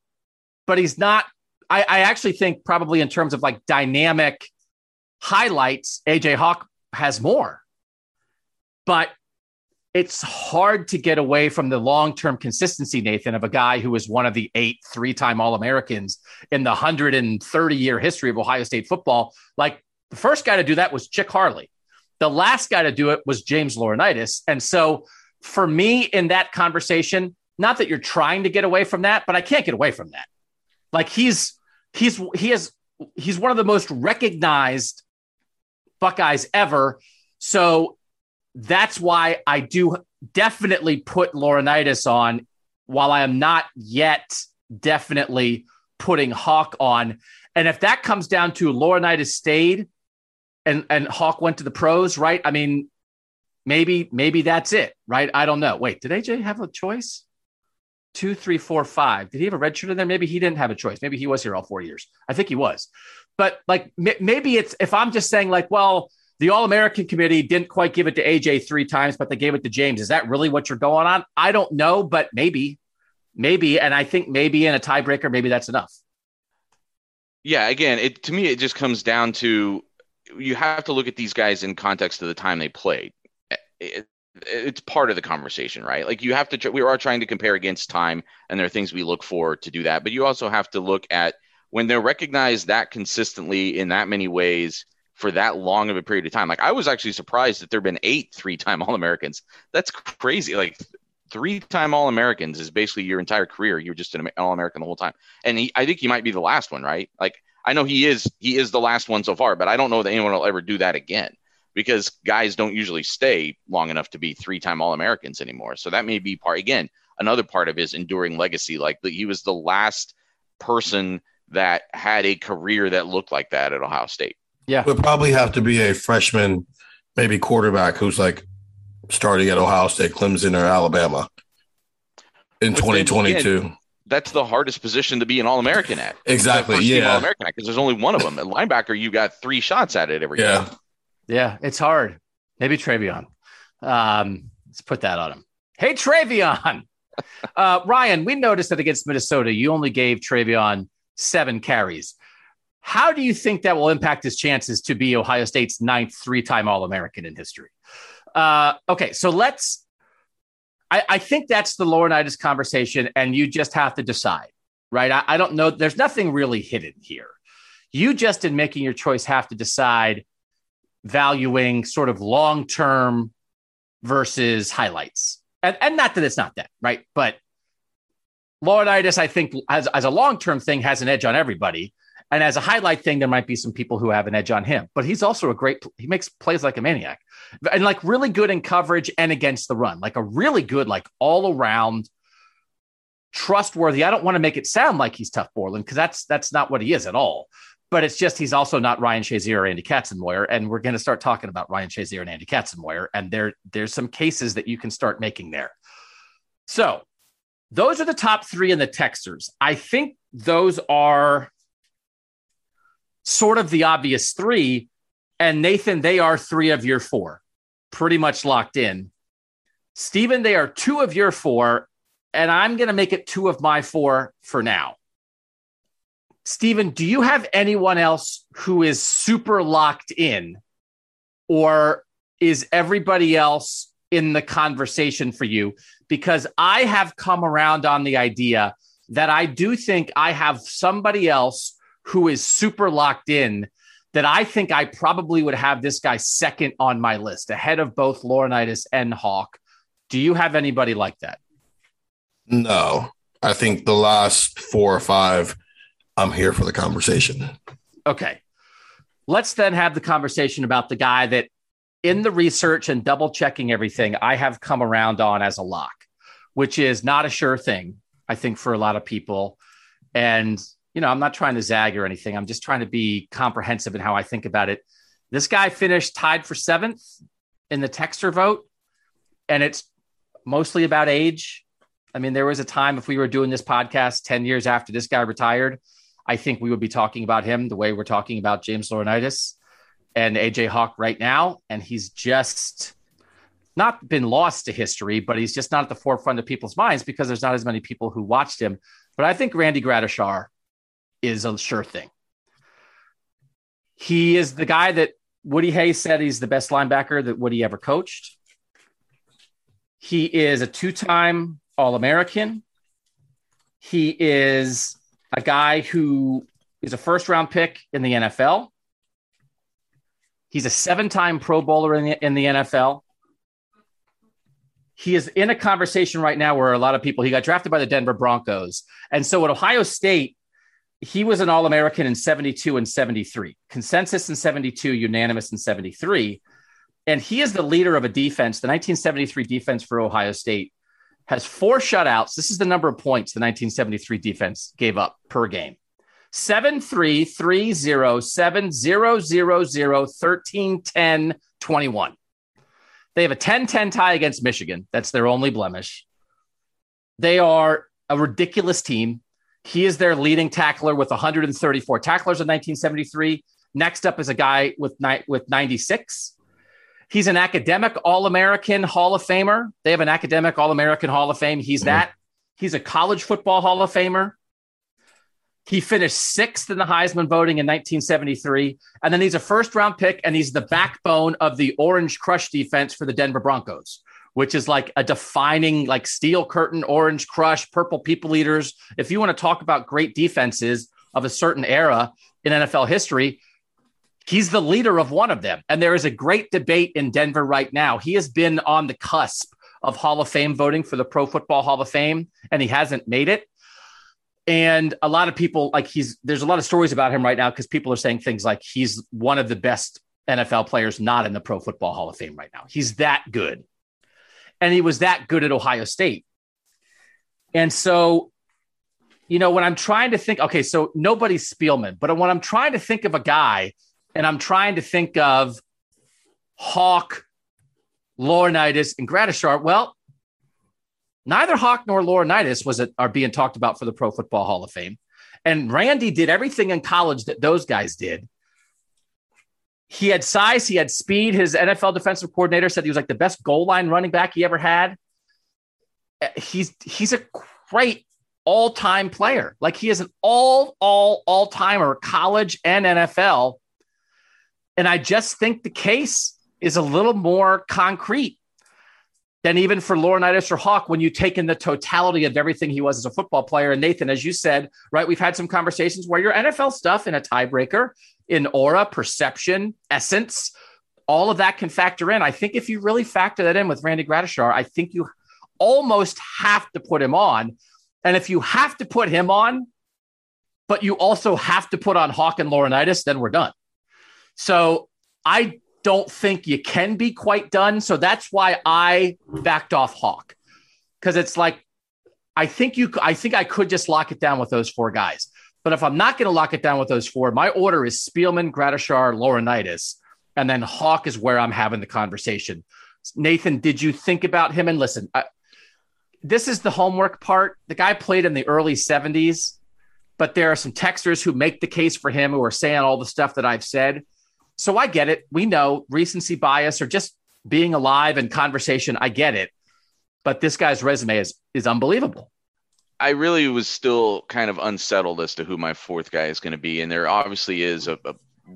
but he's not, I actually think probably in terms of like dynamic highlights, A.J. Hawk has more, but it's hard to get away from the long-term consistency, Nathan, of a guy who is one of the 8 3-time All-Americans in the 130-year history of Ohio State football. Like the first guy to do that was Chick Harley. The last guy to do it was James Laurinaitis. And so for me in that conversation, not that you're trying to get away from that, but I can't get away from that. Like he's one of the most recognized Buckeyes ever. So that's why I do definitely put Laurinaitis on while I am not yet definitely putting Hawk on. And if that comes down to Laurinaitis stayed and Hawk went to the pros, right? I mean, maybe that's it, right? I don't know. Wait, did AJ have a choice? 2, 3, 4, 5. Did he have a red shirt in there? Maybe he didn't have a choice. Maybe he was here all 4 years. I think he was. But like, maybe it's, if I'm just saying like, well, the All-American committee didn't quite give it to AJ 3 times, but they gave it to James. Is that really what you're going on? I don't know, but maybe. And I think maybe in a tiebreaker, maybe that's enough. Yeah. Again, to me, it just comes down to, you have to look at these guys in context of the time they played. it's part of the conversation, right? Like you have to, we are trying to compare against time, and there are things we look for to do that. But you also have to look at when they're recognized that consistently in that many ways for that long of a period of time. Like I was actually surprised that there've been 8 3-time All-Americans. That's crazy. Like 3-time All-Americans is basically your entire career. You're just an All-American the whole time. And I think he might be the last one, right? Like I know he is the last one so far, but I don't know that anyone will ever do that again, because guys don't usually stay long enough to be 3-time All-Americans anymore. So that may be part, again, another part of his enduring legacy. Like he was the last person that had a career that looked like that at Ohio State. Yeah. Would probably have to be a freshman, maybe quarterback, who's like starting at Ohio State, Clemson, or Alabama in 2022. Again, that's the hardest position to be an All-American at. Exactly. Yeah. All-American, because there's only one of them. At linebacker, you got 3 shots at it every year. Yeah, it's hard. Maybe Travion. Let's put that on him. Hey, Travion. Ryan, we noticed that against Minnesota, you only gave Travion 7 carries. How do you think that will impact his chances to be Ohio State's 9th 3-time All-American in history? Okay, so let's – I think that's the Laurinaitis conversation, and you just have to decide, right? I don't know. There's nothing really hidden here. You just, in making your choice, have to decide – valuing sort of long-term versus highlights. And not that it's not that, right? But Laurinaitis, I think, as a long-term thing, has an edge on everybody. And as a highlight thing, there might be some people who have an edge on him. But he's also he makes plays like a maniac. And like really good in coverage and against the run. Like a really good, like all-around, trustworthy. I don't want to make it sound like he's Tuf Borland, because that's not what he is at all. But it's just he's also not Ryan Shazier or Andy Katzenmoyer, and we're going to start talking about Ryan Shazier and Andy Katzenmoyer, and there's some cases that you can start making there. So those are the top 3 in the texters. I think those are sort of the obvious 3, and Nathan, they are 3 of your 4, pretty much locked in. Steven, they are 2 of your 4, and I'm going to make it 2 of my 4 for now. Steven, do you have anyone else who is super locked in, or is everybody else in the conversation for you? Because I have come around on the idea that I do think I have somebody else who is super locked in, that I think I probably would have this guy second on my list, ahead of both Laurinaitis and Hawk. Do you have anybody like that? No, I think the last 4 or 5 I'm here for the conversation. Okay. Let's then have the conversation about the guy that, in the research and double checking everything, I have come around on as a lock, which is not a sure thing, I think, for a lot of people. And, you know, I'm not trying to zag or anything. I'm just trying to be comprehensive in how I think about it. This guy finished tied for 7th in the texter vote, and it's mostly about age. I mean, there was a time, if we were doing this podcast 10 years after this guy retired, I think we would be talking about him the way we're talking about James Laurinaitis and A.J. Hawk right now. And he's just not been lost to history, but he's just not at the forefront of people's minds because there's not as many people who watched him. But I think Randy Gradishar is a sure thing. He is the guy that Woody Hayes said he's the best linebacker that Woody ever coached. He is a 2-time All-American. He is a guy who is a first-round pick in the NFL. He's a 7-time Pro Bowler in the NFL. He is in a conversation right now where a lot of people, he got drafted by the Denver Broncos. And so at Ohio State, he was an All-American in 72 and 73. Consensus in 72, unanimous in 73. And he is the leader of a defense. The 1973 defense for Ohio State has 4 shutouts. This is the number of points the 1973 defense gave up per game. 7-3, 3-0, 7-0, 0-0, 13-10, 21. They have a 10-10 tie against Michigan. That's their only blemish. They are a ridiculous team. He is their leading tackler with 134 tacklers in 1973. Next up is a guy with 96. He's an academic All-American Hall of Famer. They have an academic All-American Hall of Fame. He's that. He's a college football Hall of Famer. He finished 6th in the Heisman voting in 1973. And then he's a first-round pick, and he's the backbone of the Orange Crush defense for the Denver Broncos, which is like a defining, like Steel Curtain, Orange Crush, Purple People Eaters. If you want to talk about great defenses of a certain era in NFL history, he's the leader of one of them. And there is a great debate in Denver right now. He has been on the cusp of Hall of Fame voting for the Pro Football Hall of Fame, and he hasn't made it. And a lot of people, like there's a lot of stories about him right now because people are saying things like he's one of the best NFL players not in the Pro Football Hall of Fame right now. He's that good. And he was that good at Ohio State. And so, you know, when I'm trying to think, okay, so nobody's Spielman, but when I'm trying to think of a guy and I'm trying to think of Hawk, Laurinaitis, and Gradishar, well, neither Hawk nor Laurinaitis are being talked about for the Pro Football Hall of Fame. And Randy did everything in college that those guys did. He had size, he had speed. His NFL defensive coordinator said he was like the best goal line running back he ever had. He's a great all-time player. Like he is an all-timer, college and NFL. And I just think the case is a little more concrete than even for Laurinaitis or Hawk when you take in the totality of everything he was as a football player. And Nathan, as you said, right, we've had some conversations where your NFL stuff in a tiebreaker, in aura, perception, essence, all of that can factor in. I think if you really factor that in with Randy Gradishar, I think you almost have to put him on. And if you have to put him on, but you also have to put on Hawk and Laurinaitis, then we're done. So I don't think you can be quite done. So that's why I backed off Hawk. Cause it's like, I think I could just lock it down with those four guys, but if I'm not going to lock it down with those four, my order is Spielman, Gradishar, Laurinaitis, and then Hawk is where I'm having the conversation. Nathan, did you think about him? And listen, this is the homework part. The guy played in the early 70s, but there are some texters who make the case for him who are saying all the stuff that I've said. So I get it. We know recency bias or just being alive and conversation. I get it. But this guy's resume is unbelievable. I really was still kind of unsettled as to who my fourth guy is going to be. And there obviously is a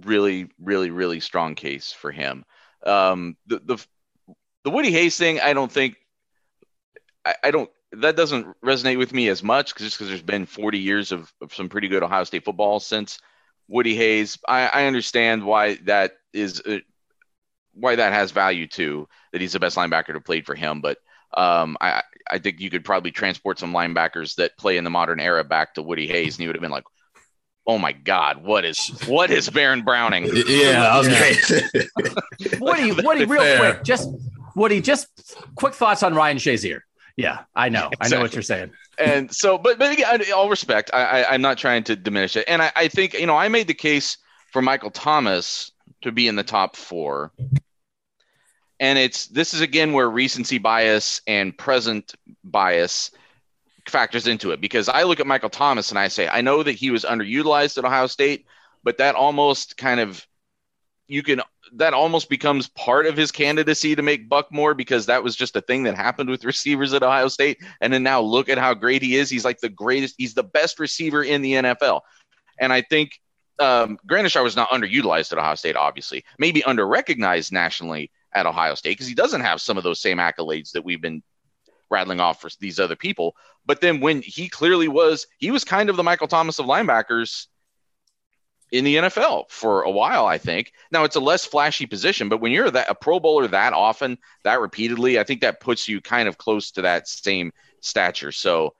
really, really, really strong case for him. The Woody Hayes thing, I don't think that doesn't resonate with me as much because there's been 40 years of some pretty good Ohio State football since Woody Hayes. I understand why that is, why that has value too, that he's the best linebacker to play for him. But I think you could probably transport some linebackers that play in the modern era back to Woody Hayes, and he would have been like, "Oh my God, what is Baron Browning?" Yeah, I was great. Woody, real fair. Quick, just quick thoughts on Ryan Shazier. Yeah, I know. Exactly. I know what you're saying. And so, but again, all respect, I'm not trying to diminish it. And I think, you know, I made the case for Michael Thomas to be in the top four. And this is again where recency bias and present bias factors into it, because I look at Michael Thomas and I say, I know that he was underutilized at Ohio State, but that almost kind of that almost becomes part of his candidacy to make Buckmore, because that was just a thing that happened with receivers at Ohio State. And then now look at how great he is. He's like the greatest. He's the best receiver in the NFL. And I think Gradishar was not underutilized at Ohio State, obviously, maybe underrecognized nationally at Ohio State, because he doesn't have some of those same accolades that we've been rattling off for these other people. But then when he was kind of the Michael Thomas of linebackers in the NFL for a while, I think. Now, it's a less flashy position, but when you're a Pro Bowler that often, that repeatedly, I think that puts you kind of close to that same stature. So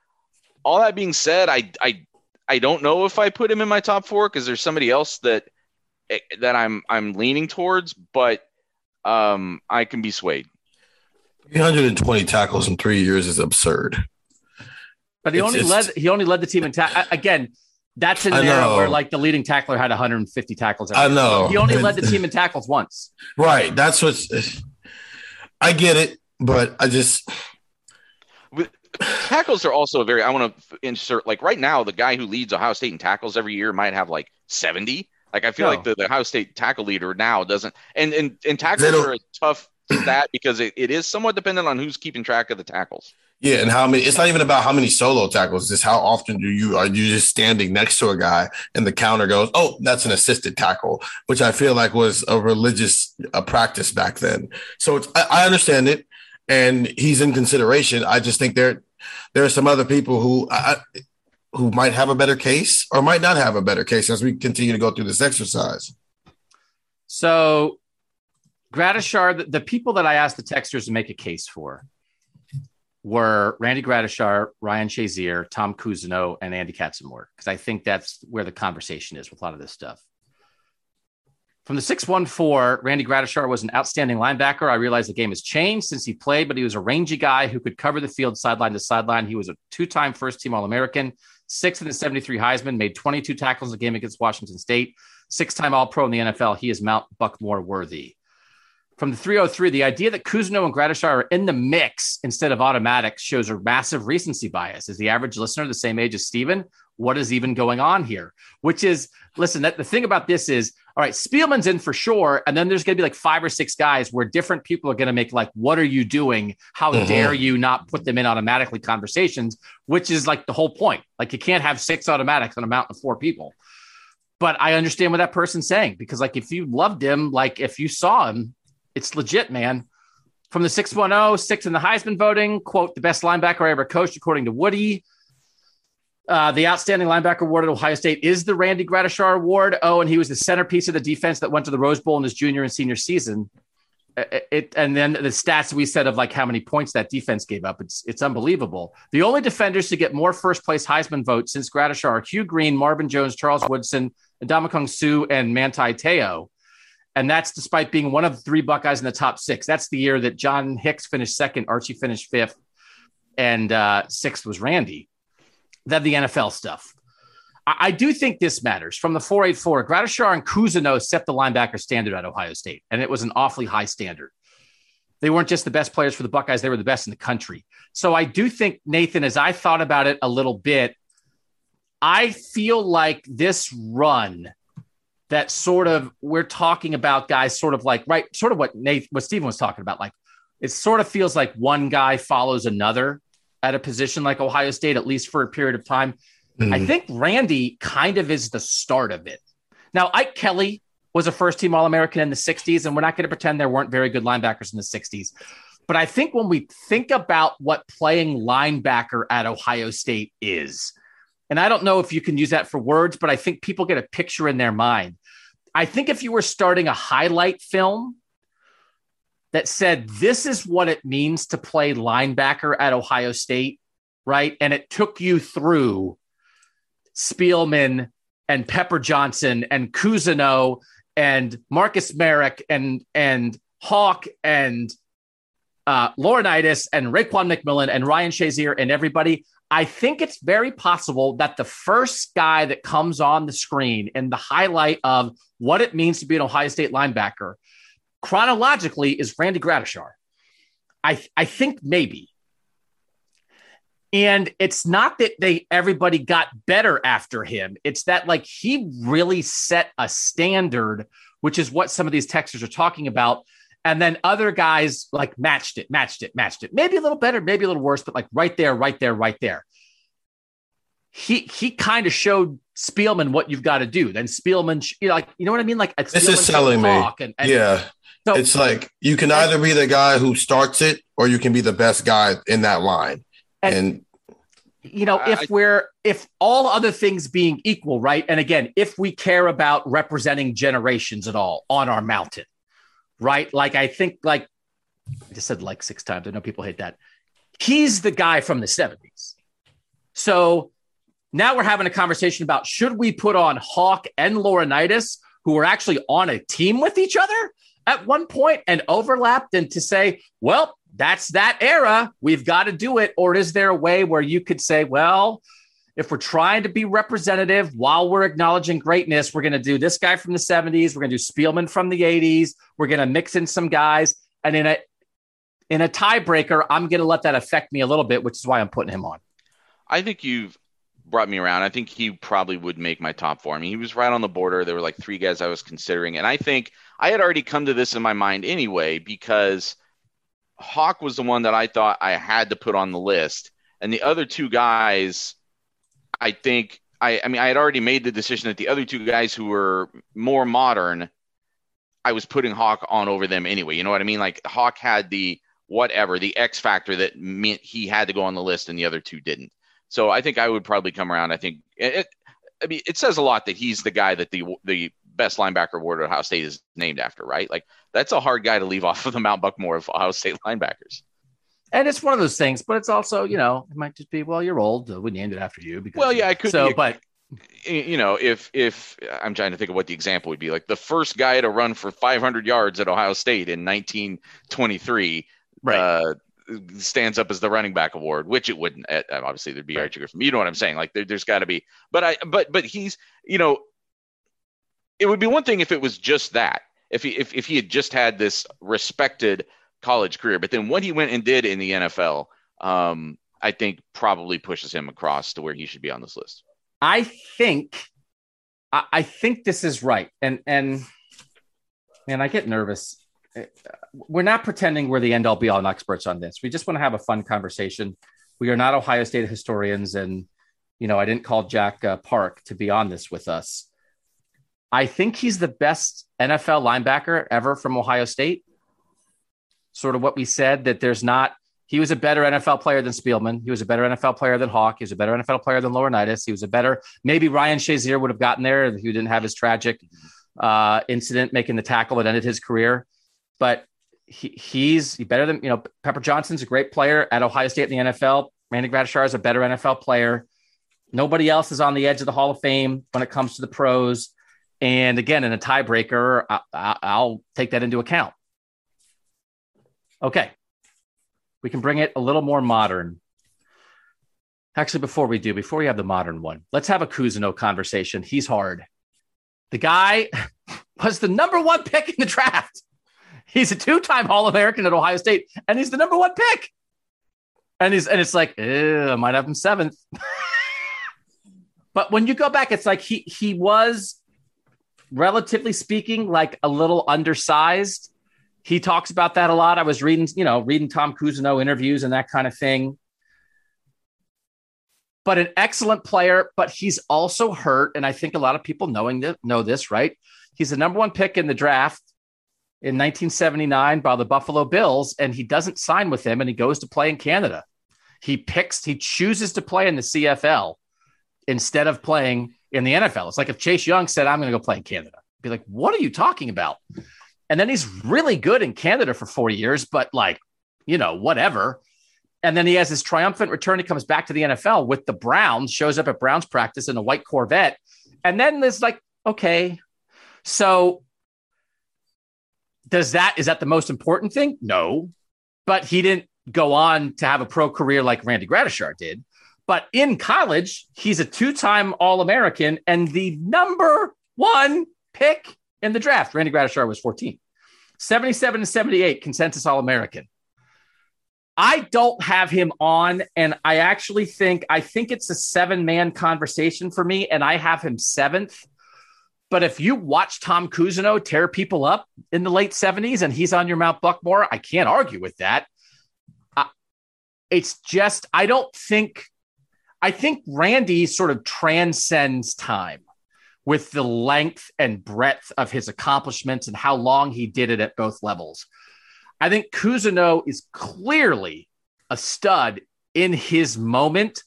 all that being said, I don't know if I put him in my top four, because there's somebody else that I'm leaning towards, but I can be swayed. 320 tackles in 3 years is absurd. But he only led the team in tackles. Again, that's an era where, like, the leading tackler had 150 tackles. I know. He only led the team in tackles once. Right. That's I get it, but I just – tackles are also I want to insert – like, right now, the guy who leads Ohio State in tackles every year might have, like, 70. Like, I feel like the Ohio State tackle leader now doesn't – and tackles are a tough stat because it is somewhat dependent on who's keeping track of the tackles. Yeah, and how many? It's not even about how many solo tackles. It's how often are you just standing next to a guy and the counter goes, "Oh, that's an assisted tackle," which I feel like was a religious practice back then. So I understand it. and he's in consideration. I just think there are some other people who might have a better case or might not have a better case as we continue to go through this exercise. So Gradishar, the people that I asked the texters to make a case for were Randy Gradishar, Ryan Shazier, Tom Cousineau, and Andy Katzenmoyer, because I think that's where the conversation is with a lot of this stuff. From the 614, Randy Gradishar was an outstanding linebacker. I realize the game has changed since he played, but he was a rangy guy who could cover the field sideline to sideline. He was a two-time first-team All-American, sixth in the 73 Heisman, made 22 tackles in the game against Washington State, six-time All-Pro in the NFL. He is Mount Buckmore worthy. From the 303, the idea that Cousineau and Gradishar are in the mix instead of automatic shows a massive recency bias. Is the average listener the same age as Steven? What is even going on here? Which is, listen, the thing about this is, all right, Spielman's in for sure, and then there's going to be like five or six guys where different people are going to make like, what are you doing? How dare you not put them in automatically conversations, which is like the whole point. Like you can't have six automatics on a mountain of four people. But I understand what that person's saying, because like if you loved him, like if you saw him, it's legit, man. From the 610, sixth in the Heisman voting, quote, the best linebacker I ever coached, according to Woody. The outstanding linebacker award at Ohio State is the Randy Gradishar award. Oh, and he was the centerpiece of the defense that went to the Rose Bowl in his junior and senior season. And then the stats we said of like how many points that defense gave up. It's unbelievable. The only defenders to get more first place Heisman votes since Gradishar are Hugh Green, Marvin Jones, Charles Woodson, Ndamukong Suh, and Manti Te'o. And that's despite being one of three Buckeyes in the top six. That's the year that John Hicks finished second, Archie finished fifth, and sixth was Randy. Then the NFL stuff. I do think this matters. From the 484, Gradishar and Cousineau set the linebacker standard at Ohio State, and it was an awfully high standard. They weren't just the best players for the Buckeyes. They were the best in the country. So I do think, Nathan, as I thought about it a little bit, I feel like this run – that sort of, we're talking about guys sort of like, right, sort of what Steven was talking about. Like, it sort of feels like one guy follows another at a position like Ohio State, at least for a period of time. Mm-hmm. I think Randy kind of is the start of it. Now, Ike Kelly was a first-team All-American in the 60s, and we're not going to pretend there weren't very good linebackers in the 60s. But I think when we think about what playing linebacker at Ohio State is, and I don't know if you can use that for words, but I think people get a picture in their mind. I think if you were starting a highlight film that said, this is what it means to play linebacker at Ohio State, right? And it took you through Spielman and Pepper Johnson and Cousineau and Marcus Merrick and Hawk and Laurinaitis and Raekwon McMillan and Ryan Shazier and everybody. I think it's very possible that the first guy that comes on the screen and the highlight of what it means to be an Ohio State linebacker chronologically is Randy Gradishar. I think maybe. And it's not that everybody got better after him. It's that like he really set a standard, which is what some of these texters are talking about. And then other guys like matched it. Maybe a little better, maybe a little worse, but like right there. He kind of showed Spielman what you've got to do. Then Spielman, you know what I mean? Like it's this is selling me. And so, it's like you can either be the guy who starts it or you can be the best guy in that line. If all other things being equal, right? And again, if we care about representing generations at all on our mountain. Right. Like, I think like I just said like six times. I know people hate that. He's the guy from the 70s. So now we're having a conversation about should we put on Hawk and Laurinaitis, who were actually on a team with each other at one point and overlapped, and to say, well, that's that era. We've got to do it. Or is there a way where you could say, well, if we're trying to be representative while we're acknowledging greatness, we're going to do this guy from the 70s. We're going to do Spielman from the 80s. We're going to mix in some guys. And in a tiebreaker, I'm going to let that affect me a little bit, which is why I'm putting him on. I think you've brought me around. I think he probably would make my top four. I mean, he was right on the border. There were like three guys I was considering. And I think I had already come to this in my mind anyway, because Hawk was the one that I thought I had to put on the list. And the other two guys... I think I mean, I had already made the decision that the other two guys who were more modern, I was putting Hawk on over them anyway. You know what I mean? Like Hawk had the whatever, the X factor that meant he had to go on the list and the other two didn't. So I think I would probably come around. I think it says a lot that he's the guy that the best linebacker award at Ohio State is named after, right? Like, that's a hard guy to leave off of the Mount Buckmore of Ohio State linebackers. And it's one of those things, but it's also, you know, it might just be, well, you're old. We named it after you. Because, well, yeah, I could. So, but, you know, if I'm trying to think of what the example would be, like the first guy to run for 500 yards at Ohio State in 1923, right, stands up as the running back award, which it wouldn't. Obviously, there'd be right. Archie Griffin. You know what I'm saying? Like there's got to be. But he's, you know, it would be one thing if it was just that. If he had just had this respected college career, but then what he went and did in the NFL, I think probably pushes him across to where he should be on this list. I think this is right. And man, I get nervous. We're not pretending we're the end all be all experts on this. We just want to have a fun conversation. We are not Ohio State historians. And, you know, I didn't call Jack Park to be on this with us. I think he's the best NFL linebacker ever from Ohio State. Sort of what we said, that there's not, he was a better NFL player than Spielman. He was a better NFL player than Hawk. He was a better NFL player than Laurinaitis. He was a better, maybe Ryan Shazier would have gotten there if he didn't have his tragic incident, making the tackle that ended his career. But he's better than, you know, Pepper Johnson's a great player at Ohio State in the NFL. Randy Gradishar is a better NFL player. Nobody else is on the edge of the Hall of Fame when it comes to the pros. And again, in a tiebreaker, I'll take that into account. Okay, we can bring it a little more modern. Actually, before we have the modern one, let's have a Cousineau conversation. He's hard. The guy was the number one pick in the draft. He's a two-time All-American at Ohio State, and he's the number one pick. And it's like, I might have him seventh. But when you go back, it's like he was, relatively speaking, like a little undersized. He talks about that a lot. I was reading Tom Cousineau interviews and that kind of thing. But an excellent player, but he's also hurt. And I think a lot of people know this, right? He's the number one pick in the draft in 1979 by the Buffalo Bills, and he doesn't sign with them, and he goes to play in Canada. He chooses to play in the CFL instead of playing in the NFL. It's like if Chase Young said, I'm going to go play in Canada. I'd be like, what are you talking about? And then he's really good in Canada for 4 years, but like, you know, whatever. And then he has his triumphant return. He comes back to the NFL with the Browns, shows up at Browns practice in a white Corvette. And then there's like, okay, so is that the most important thing? No, but he didn't go on to have a pro career like Randy Gradishar did. But in college, he's a two-time All-American and the number one pick in the draft. Randy Gradishar was 14, 77 and 78 consensus All-American. I don't have him on. And I actually think it's a 7-man conversation for me. And I have him 7th, but if you watch Tom Cousineau tear people up in the late 70s and he's on your Mount Buckmore, I can't argue with that. It's just, I think Randy sort of transcends time with the length and breadth of his accomplishments and how long he did it at both levels. I think Cousineau is clearly a stud in his moment,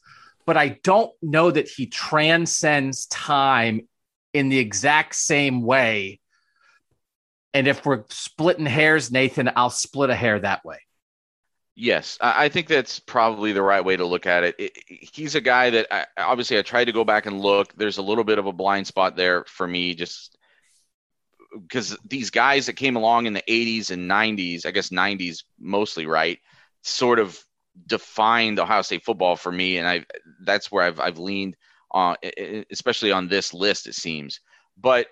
but I don't know that he transcends time in the exact same way. And if we're splitting hairs, Nathan, I'll split a hair that way. Yes, I think that's probably the right way to look at it. He's a guy that I tried to go back and look. There's a little bit of a blind spot there for me, just because these guys that came along in the 80s and 90s, I guess 90s mostly, right, sort of defined Ohio State football for me, and that's where I've leaned on, especially on this list, it seems. But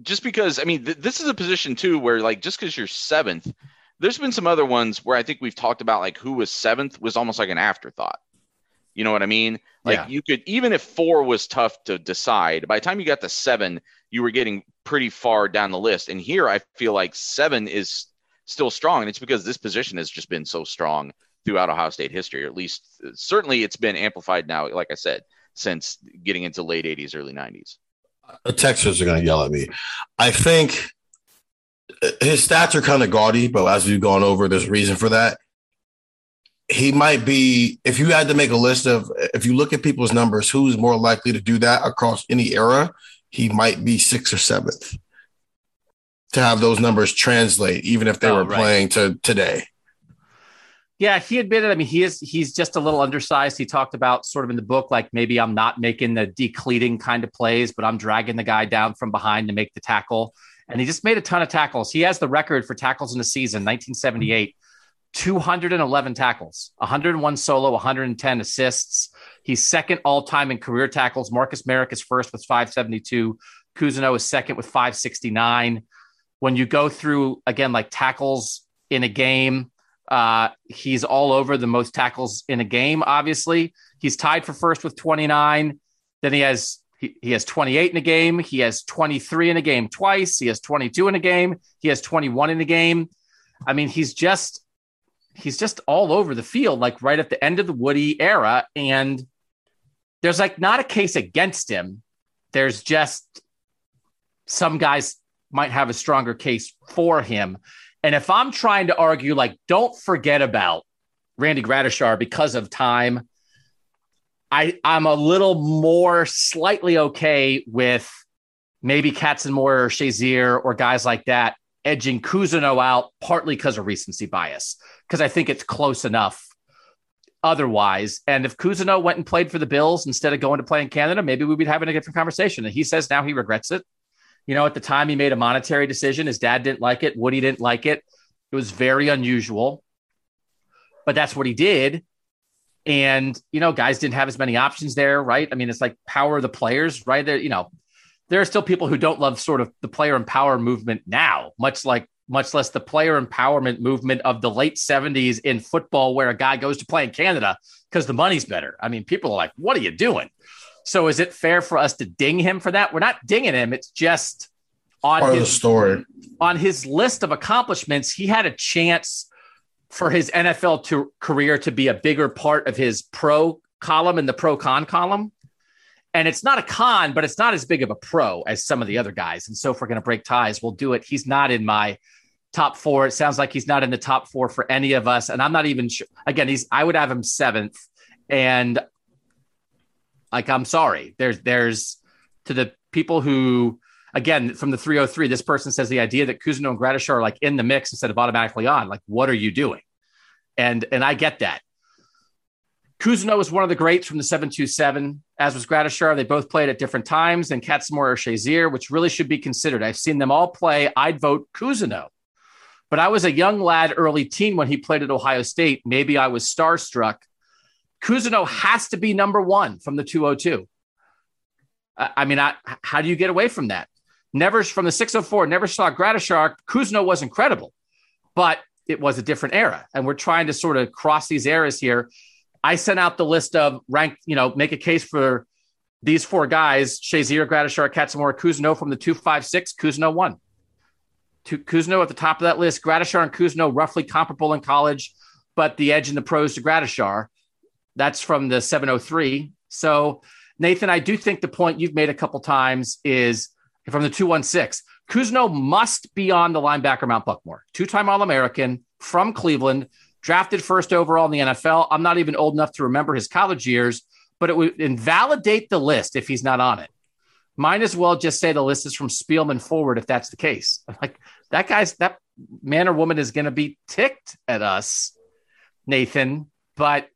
just because, I mean, this is a position too where, like, just because you're 7th. There's been some other ones where I think we've talked about, like, who was 7th was almost like an afterthought. You know what I mean? Like, yeah. You could, even if 4 was tough to decide, by the time you got to 7, you were getting pretty far down the list. And here I feel like 7 is still strong. And it's because this position has just been so strong throughout Ohio State history, or at least certainly it's been amplified now, like I said, since getting into late 80s, early 90s. The Texans are going to yell at me. I think his stats are kind of gaudy, but as we've gone over, there's a reason for that. He might be, if you had to make a list of, if you look at people's numbers, who's more likely to do that across any era, he might be 6th or 7th to have those numbers translate, even if they were playing to today. Yeah, he admitted, I mean, he's just a little undersized. He talked about sort of in the book, like maybe I'm not making the decleating kind of plays, but I'm dragging the guy down from behind to make the tackle. And he just made a ton of tackles. He has the record for tackles in the season, 1978, 211 tackles, 101 solo, 110 assists. He's second all-time in career tackles. Marcus Merrick is first with 572. Cousineau is second with 569. When you go through, again, like tackles in a game, he's all over the most tackles in a game, obviously. He's tied for first with 29. Then he has 28 in a game. He has 23 in a game twice. He has 22 in a game. He has 21 in a game. I mean, he's just all over the field, like right at the end of the Woody era. And there's like not a case against him. There's just some guys might have a stronger case for him. And if I'm trying to argue, like, don't forget about Randy Gradishar because of time, I'm a little more slightly okay with maybe Katzenmoyer or Shazier or guys like that edging Cousineau out, partly because of recency bias, because I think it's close enough otherwise. And if Cousineau went and played for the Bills instead of going to play in Canada, maybe we'd be having a different conversation. And he says now he regrets it. You know, at the time he made a monetary decision. His dad didn't like it. Woody didn't like it. It was very unusual, but that's what he did. And, you know, guys didn't have as many options there, right? I mean, it's like power of the players, right? There, you know, there are still people who don't love sort of the player empowerment movement now, much less the player empowerment movement of the late 70s in football, where a guy goes to play in Canada because the money's better. I mean, people are like, what are you doing? So is it fair for us to ding him for that? We're not dinging him. It's just on his list of accomplishments, he had a chance for his NFL career to be a bigger part of his pro column and the pro-con column. And it's not a con, but it's not as big of a pro as some of the other guys. And so if we're going to break ties, we'll do it. He's not in my top four. It sounds like he's not in the top four for any of us. And I'm not even sure. Again, I would have him 7th. And like, I'm sorry, there's to the people who, again, from the 303, this person says the idea that Cousineau and Gradishar are like in the mix instead of automatically on, like, what are you doing? And I get that. Cousineau was one of the greats from the 727, as was Gradishar. They both played at different times than Katzenmoyer or Shazier, which really should be considered. I've seen them all play. I'd vote Cousineau, but I was a young lad, early teen when he played at Ohio State. Maybe I was starstruck. Cousineau has to be number one from the 202. I mean, how do you get away from that? Never from the 604, never saw Gradishar. Cousineau was incredible, but it was a different era. And we're trying to sort of cross these eras here. I sent out the list of ranked, you know, make a case for these four guys, Shazier, Gradishar, Katzenmoyer, Cousineau from the 256, Cousineau won. Cousineau at the top of that list, Gradishar and Cousineau roughly comparable in college, but the edge in the pros to Gradishar. That's from the 703. So, Nathan, I do think the point you've made a couple times is from the 216. Cousineau must be on the linebacker Mount Buckmore. Two-time All-American from Cleveland, drafted first overall in the NFL. I'm not even old enough to remember his college years, but it would invalidate the list if he's not on it. Might as well just say the list is from Spielman forward if that's the case. Like, that man or woman is going to be ticked at us, Nathan, but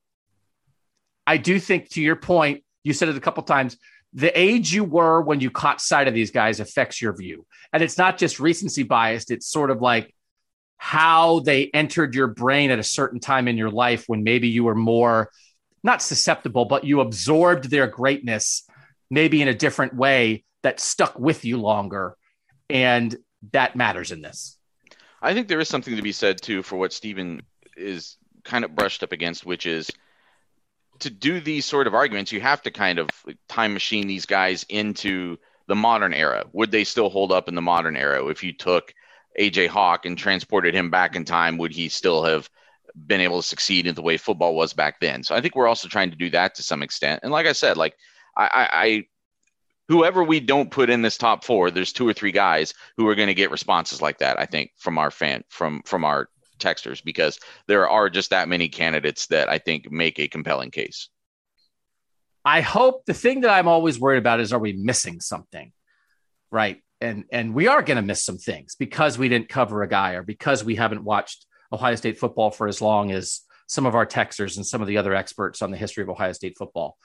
I do think, to your point, you said it a couple times, the age you were when you caught sight of these guys affects your view. And it's not just recency biased. It's sort of like how they entered your brain at a certain time in your life when maybe you were more, not susceptible, but you absorbed their greatness maybe in a different way that stuck with you longer. And that matters in this. I think there is something to be said, too, for what Steven is kind of brushed up against, which is, to do these sort of arguments, you have to kind of time machine these guys into the modern era. Would they still hold up in the modern era? If you took A.J. Hawk and transported him back in time, would he still have been able to succeed in the way football was back then? So I think we're also trying to do that to some extent. And like I said, like I whoever we don't put in this top four, there's two or three guys who are going to get responses like that, I think, from our fan, from our texters, because there are just that many candidates that I think make a compelling case. I hope the thing that I'm always worried about is, are we missing something? Right. And we are going to miss some things because we didn't cover a guy, or because we haven't watched Ohio State football for as long as some of our texters and some of the other experts on the history of Ohio State football.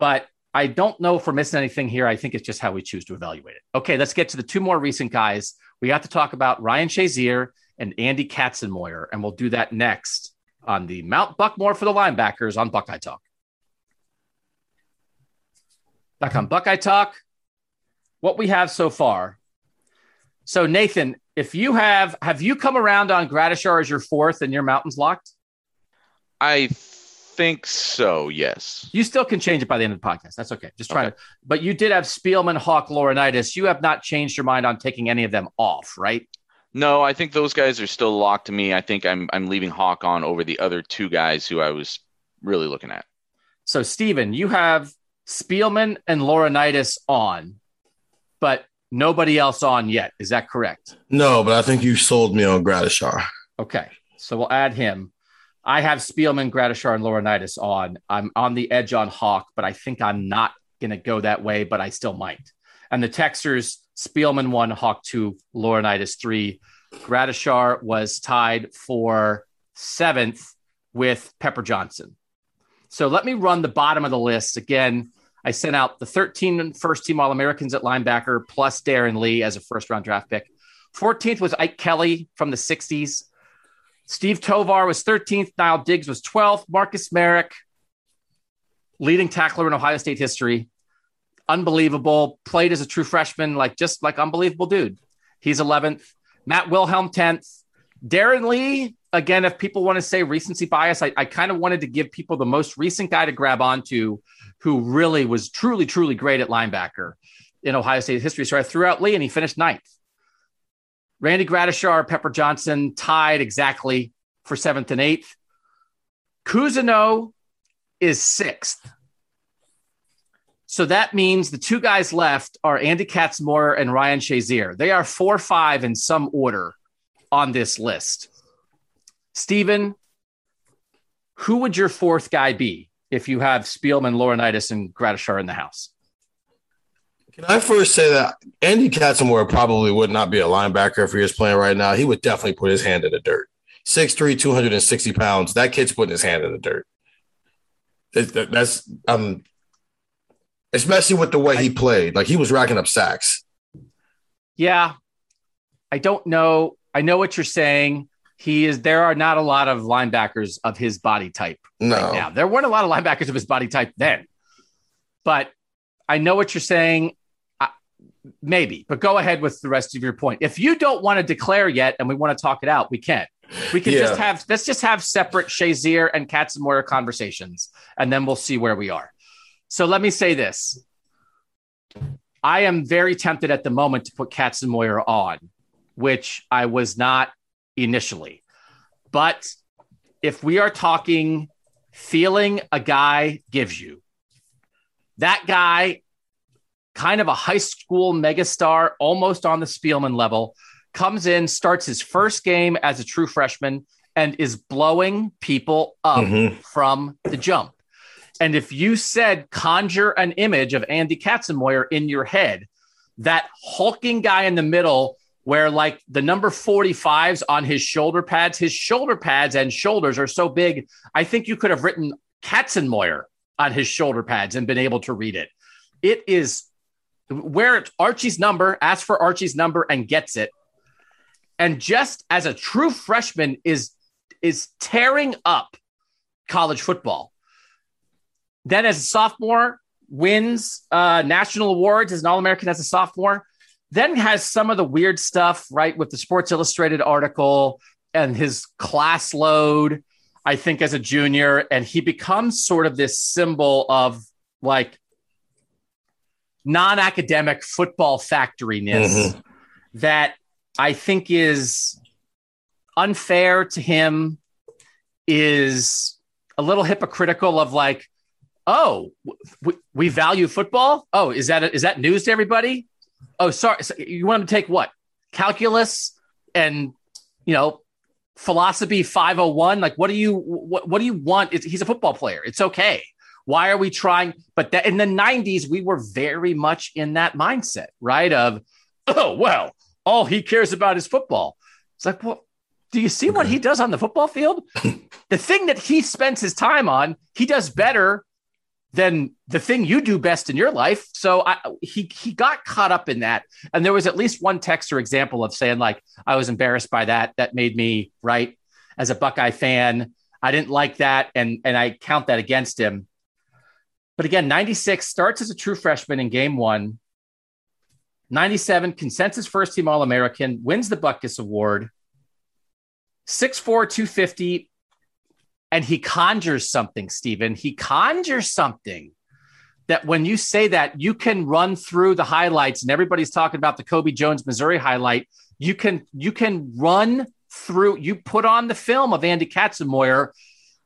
But I don't know if we're missing anything here. I think it's just how we choose to evaluate it. Okay, let's get to the two more recent guys. We have to talk about Ryan Shazier and Andy Katzenmoyer, and we'll do that next on the Mount Buckmore for the linebackers on Buckeye Talk. Back on Buckeye Talk, what we have so far. So, Nathan, if you have you come around on Gradishar as your fourth and your mountain's locked? I think so, yes. You still can change it by the end of the podcast. That's okay. Just try to. But you did have Spielman, Hawk, Laurinaitis. You have not changed your mind on taking any of them off, right? No, I think those guys are still locked to me. I think I'm leaving Hawk on over the other two guys who I was really looking at. So, Steven, you have Spielman and Laurinaitis on, but nobody else on yet. Is that correct? No, but I think you sold me on Gradishar. Okay, so we'll add him. I have Spielman, Gradishar, and Laurinaitis on. I'm on the edge on Hawk, but I think I'm not going to go that way, but I still might. And the texters, Spielman 1, Hawk 2, Laurinaitis 3. Gradishar was tied for 7th with Pepper Johnson. So let me run the bottom of the list. Again, I sent out the 13 first-team All-Americans at linebacker, plus Darron Lee as a first-round draft pick. 14th was Ike Kelly from the 60s. Steve Tovar was 13th. Na'il Diggs was 12th. Marcus Merrick, leading tackler in Ohio State history. Unbelievable. Played as a true freshman, just unbelievable dude. He's 11th. Matt Wilhelm, 10th. Darron Lee, again, if people want to say recency bias, I kind of wanted to give people the most recent guy to grab onto who really was truly, truly great at linebacker in Ohio State history. So I threw out Lee, and he finished 9th. Randy Gradishar, Pepper Johnson tied exactly for 7th and 8th. Cousineau is 6th. So that means the two guys left are Andy Katzenmoyer and Ryan Shazier. They are 4-5 in some order on this list. Steven, who would your fourth guy be if you have Spielman, Laurinaitis, and Gradishar in the house? Can I first say that Andy Katzenmoyer probably would not be a linebacker if he was playing right now. He would definitely put his hand in the dirt. 6'3", 260 pounds. That kid's putting his hand in the dirt. That's especially with the way he played. He was racking up sacks. Yeah. I don't know. I know what you're saying. There are not a lot of linebackers of his body type right now. There weren't a lot of linebackers of his body type then. But I know what you're saying. Maybe, but go ahead with the rest of your point. If you don't want to declare yet and we want to talk it out, we can. Let's just have separate Shazier and Katzenmoyer conversations, and then we'll see where we are. So let me say this. I am very tempted at the moment to put Katzenmoyer on, which I was not initially. But if we are talking feeling a guy gives you, that guy, kind of a high school megastar, almost on the Spielman level, comes in, starts his first game as a true freshman, and is blowing people up from the jump. And if you said conjure an image of Andy Katzenmoyer in your head, that hulking guy in the middle where the number 45s on his shoulder pads and shoulders are so big, I think you could have written Katzenmoyer on his shoulder pads and been able to read it. It is where it's Archie's number, asks for Archie's number and gets it. And just as a true freshman is tearing up college football. Then as a sophomore, wins national awards as an All-American as a sophomore. Then has some of the weird stuff, right, with the Sports Illustrated article and his class load, I think, as a junior. And he becomes sort of this symbol of, non-academic football factoriness that I think is unfair to him, is a little hypocritical of Oh, we value football. Oh, is that news to everybody? Oh, sorry. So you want them to take what? Calculus and, philosophy 501. Like, what do you want? He's a football player. It's okay. Why are we trying? But that in the 90s, we were very much in that mindset, right? Of, oh, well, all he cares about is football. It's like, well, do you see what he does on the football field? The thing that he spends his time on, he does better than the thing you do best in your life. So he got caught up in that. And there was at least one texter example of saying, like, I was embarrassed by that. That made me, right, as a Buckeye fan, I didn't like that. And I count that against him. But again, 96 starts as a true freshman in game one. 97 consensus first team All-American, wins the Buckus Award. 6'4", 250. And he conjures something, Stephen. He conjures something that when you say that, you can run through the highlights, and everybody's talking about the Kobe Jones, Missouri highlight. You can run through, you put on the film of Andy Katzenmoyer,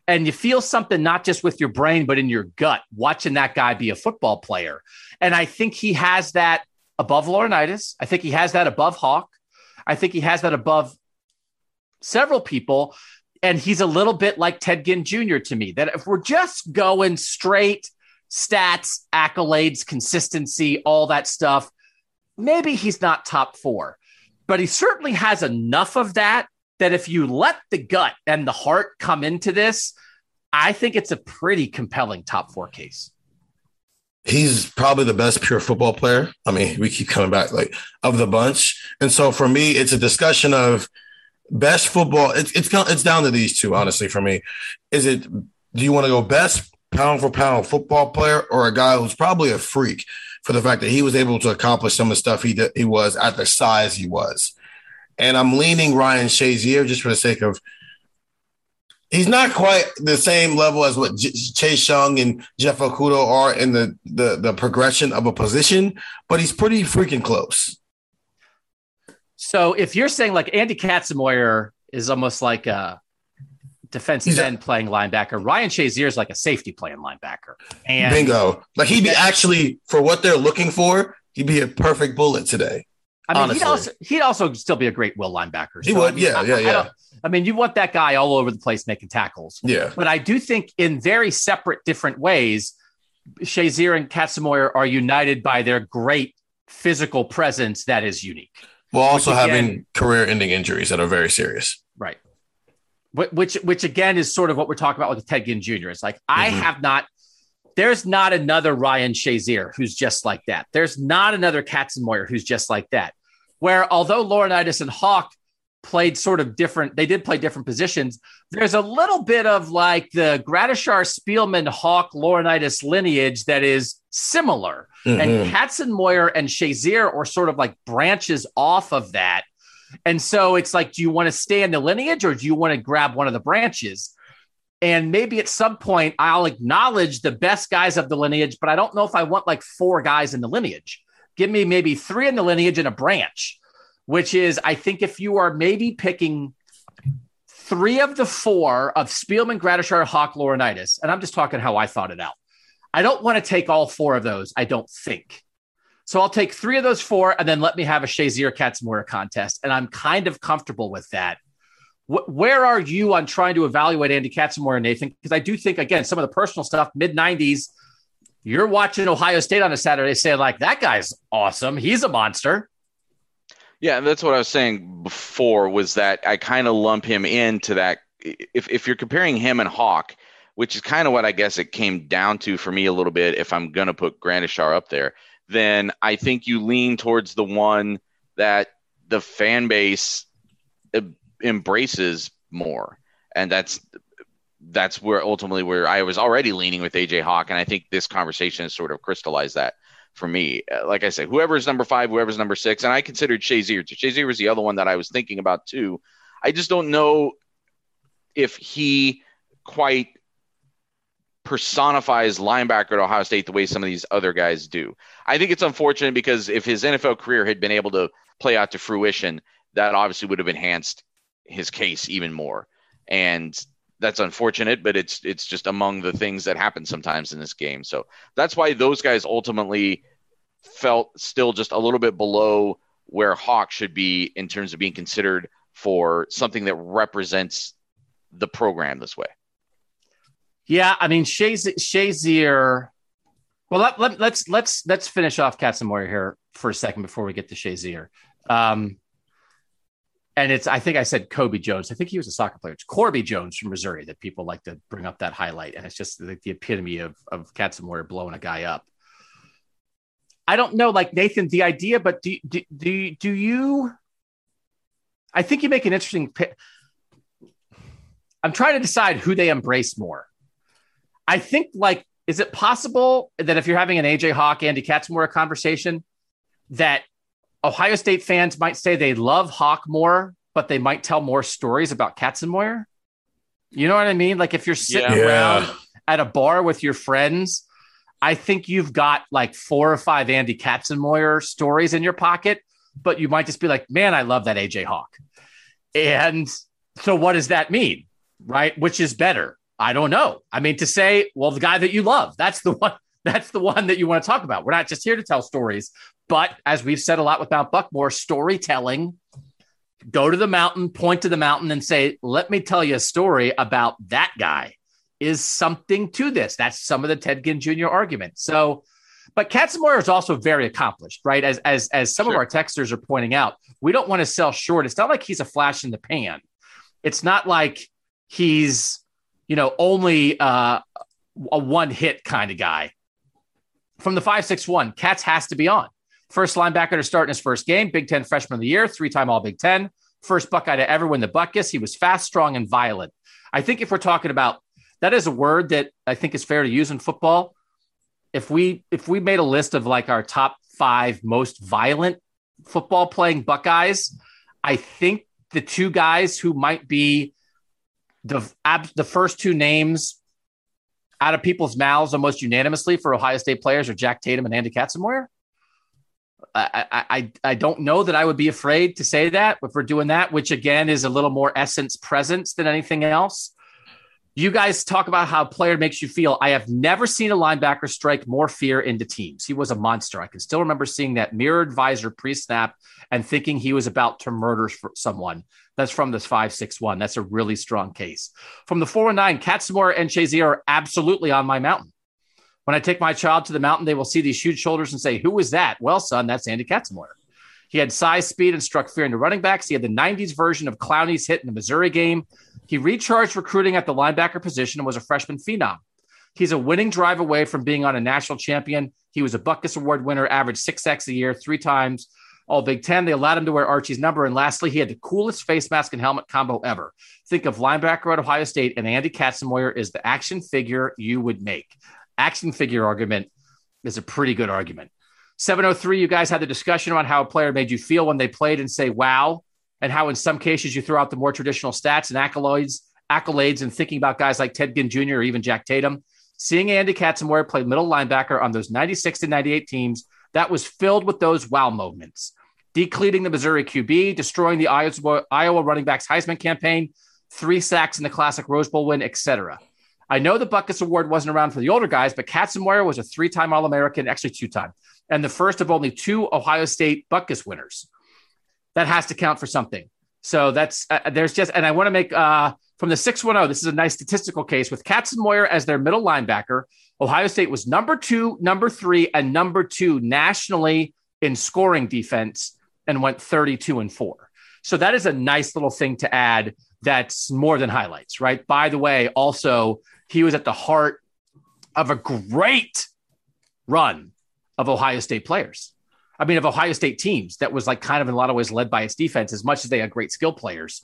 and you feel something not just with your brain, but in your gut, watching that guy be a football player. And I think he has that above Laurinaitis. I think he has that above Hawk. I think he has that above several people. And he's a little bit like Ted Ginn Jr. to me, that if we're just going straight stats, accolades, consistency, all that stuff, maybe he's not top four, but he certainly has enough of that if you let the gut and the heart come into this, I think it's a pretty compelling top four case. He's probably the best pure football player. I mean, we keep coming back, like, of the bunch. And so for me, it's a discussion of best football. It's down to these two, honestly, for me. Do you want to go best pound for pound football player, or a guy who's probably a freak for the fact that he was able to accomplish some of the stuff he was at the size he was? And I'm leaning Ryan Shazier just for the sake of, he's not quite the same level as what Chase Young and Jeff Okudah are in the progression of a position, but he's pretty freaking close. So if you're saying, like, Andy Katzenmoyer is almost like a defensive end playing linebacker, Ryan Shazier is like a safety playing linebacker. And bingo. Like, he'd be actually, for what they're looking for, he'd be a perfect bullet today. I mean, honestly. He'd also still be a great will linebacker. So, he would. I mean, you want that guy all over the place making tackles. Yeah. But I do think in very separate, different ways, Shazier and Katzenmoyer are united by their great physical presence that is unique. While also having career-ending injuries that are very serious. Right. Which again, is sort of what we're talking about with Ted Ginn Jr. It's like, I have not – there's not another Ryan Shazier who's just like that. There's not another Katzenmoyer who's just like that. Where although Laurinaitis and Hawk played sort of different – they did play different positions, there's a little bit of like the Gradishar, Spielman, Hawk, Laurinaitis lineage that is similar. And Katzenmoyer and Shazier are sort of like branches off of that. And so it's like, do you want to stay in the lineage, or do you want to grab one of the branches? And maybe at some point I'll acknowledge the best guys of the lineage, but I don't know if I want like four guys in the lineage. Give me maybe three in the lineage and a branch, which is, I think if you are maybe picking three of the four of Spielman, Gradishar, Hawk, Laurinaitis, and I'm just talking how I thought it out. I don't want to take all four of those, I don't think. So I'll take three of those four, and then let me have a Shazier-Katzenmoyer contest, and I'm kind of comfortable with that. Where are you on trying to evaluate Andy Katzenmoyer, Nathan? Because I do think, again, some of the personal stuff, mid-90s, you're watching Ohio State on a Saturday saying, like, that guy's awesome. He's a monster. Yeah, and that's what I was saying before, was that I kind of lump him into that. If you're comparing him and Hawk, which is kind of what I guess it came down to for me a little bit, if I'm going to put Gradishar up there, then I think you lean towards the one that the fan base embraces more. And that's where ultimately where I was already leaning with A.J. Hawk, and I think this conversation has sort of crystallized that for me. Like I said, whoever's number five, whoever's number six, and I considered Shazier. Shazier was the other one that I was thinking about too. I just don't know if he quite personifies linebacker at Ohio State the way some of these other guys do. I think it's unfortunate, because if his NFL career had been able to play out to fruition, that obviously would have enhanced his case even more. And that's unfortunate, but it's just among the things that happen sometimes in this game. So that's why those guys ultimately felt still just a little bit below where Hawk should be in terms of being considered for something that represents the program this way. Yeah, I mean, Shazier. Well, let's finish off Katzenmoyer here for a second before we get to Shazier. And it's, I think I said Kobe Jones. I think he was a soccer player. It's Corby Jones from Missouri that people like to bring up that highlight. And it's just the epitome of Katzenmoyer blowing a guy up. I don't know, like Nathan, the idea, but do you, I think you make an interesting pick. I'm trying to decide who they embrace more. I think, like, is it possible that if you're having an A.J. Hawk, Andy Katzenmoyer conversation, that Ohio State fans might say they love Hawk more, but they might tell more stories about Katzenmoyer? You know what I mean? Like, if you're sitting around at a bar with your friends, I think you've got like 4 or 5 Andy Katzenmoyer stories in your pocket, but you might just be like, man, I love that A.J. Hawk. And so what does that mean? Right? Which is better? I don't know. I mean, to say, well, the guy that you love, that's the one that you want to talk about. We're not just here to tell stories, but as we've said a lot with Mount Buckmore, storytelling, go to the mountain, point to the mountain and say, let me tell you a story about that guy, is something to this. That's some of the Ted Ginn Jr. argument. So, but Katzenmoyer is also very accomplished, right? As some of our texters are pointing out, we don't want to sell short. It's not like he's a flash in the pan. It's not like he's, you know, only a one-hit kind of guy. From the 5-6-1, Katz has to be on. First linebacker to start in his first game, Big Ten Freshman of the Year, 3-time All-Big Ten, first Buckeye to ever win the Buckus. He was fast, strong, and violent. I think if we're talking about, that is a word that I think is fair to use in football. If we made a list of like our top 5 most violent football-playing Buckeyes, I think the 2 guys who might be the first 2 names out of people's mouths almost unanimously for Ohio State players are Jack Tatum and Andy Katzenmoyer. I don't know that I would be afraid to say that if we're doing that, which again is a little more essence presence than anything else. You guys talk about how a player makes you feel. I have never seen a linebacker strike more fear into teams. He was a monster. I can still remember seeing that mirrored visor pre-snap and thinking he was about to murder someone. That's from this 5-6-1. That's a really strong case. From the 4-9, Katzenmoyer and Shazier are absolutely on my mountain. When I take my child to the mountain, they will see these huge shoulders and say, who is that? Well, son, that's Andy Katzenmoyer. He had size, speed, and struck fear into running backs. He had the 90s version of Clowney's hit in the Missouri game. He recharged recruiting at the linebacker position and was a freshman phenom. He's a winning drive away from being on a national champion. He was a Buckus Award winner, averaged 6 sacks a year, 3 times All Big Ten. They allowed him to wear Archie's number. And lastly, he had the coolest face mask and helmet combo ever. Think of linebacker at Ohio State, and Andy Katzenmoyer is the action figure you would make. Action figure argument is a pretty good argument. 703, you guys had the discussion on how a player made you feel when they played and say, wow, and how in some cases you throw out the more traditional stats and accolades and thinking about guys like Ted Ginn Jr. or even Jack Tatum. Seeing Andy Katzenmoyer play middle linebacker on those 96 to 98 teams, that was filled with those wow moments. Decleating the Missouri QB, destroying the Iowa running backs Heisman campaign, 3 sacks in the classic Rose Bowl win, etc. I know the Buckus Award wasn't around for the older guys, but Katzenmoyer was a 3-time All-American, actually 2-time, and the first of only 2 Ohio State Buckus winners. That has to count for something. So that's, there's just, and I want to make, from the 610, this is a nice statistical case with Katzenmoyer as their middle linebacker. Ohio State was number 2, number 3, and number 2 nationally in scoring defense and went 32-4. So that is a nice little thing to add. That's more than highlights, right? By the way, also, he was at the heart of a great run of Ohio State players. I mean, of Ohio State teams that was like kind of in a lot of ways led by its defense as much as they had great skill players.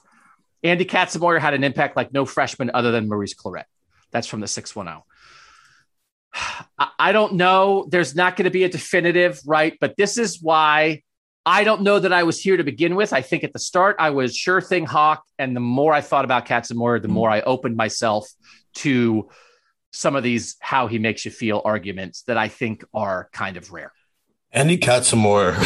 Andy Katzenmoyer had an impact like no freshman other than Maurice Clarett. That's from the 610. I don't know. There's not going to be a definitive, right? But this is why I don't know that I was here to begin with. I think at the start I was sure thing Hawk. And the more I thought about Katzenmoyer, the more I opened myself to some of these how he makes you feel arguments that I think are kind of rare. Andy Katzenmoyer.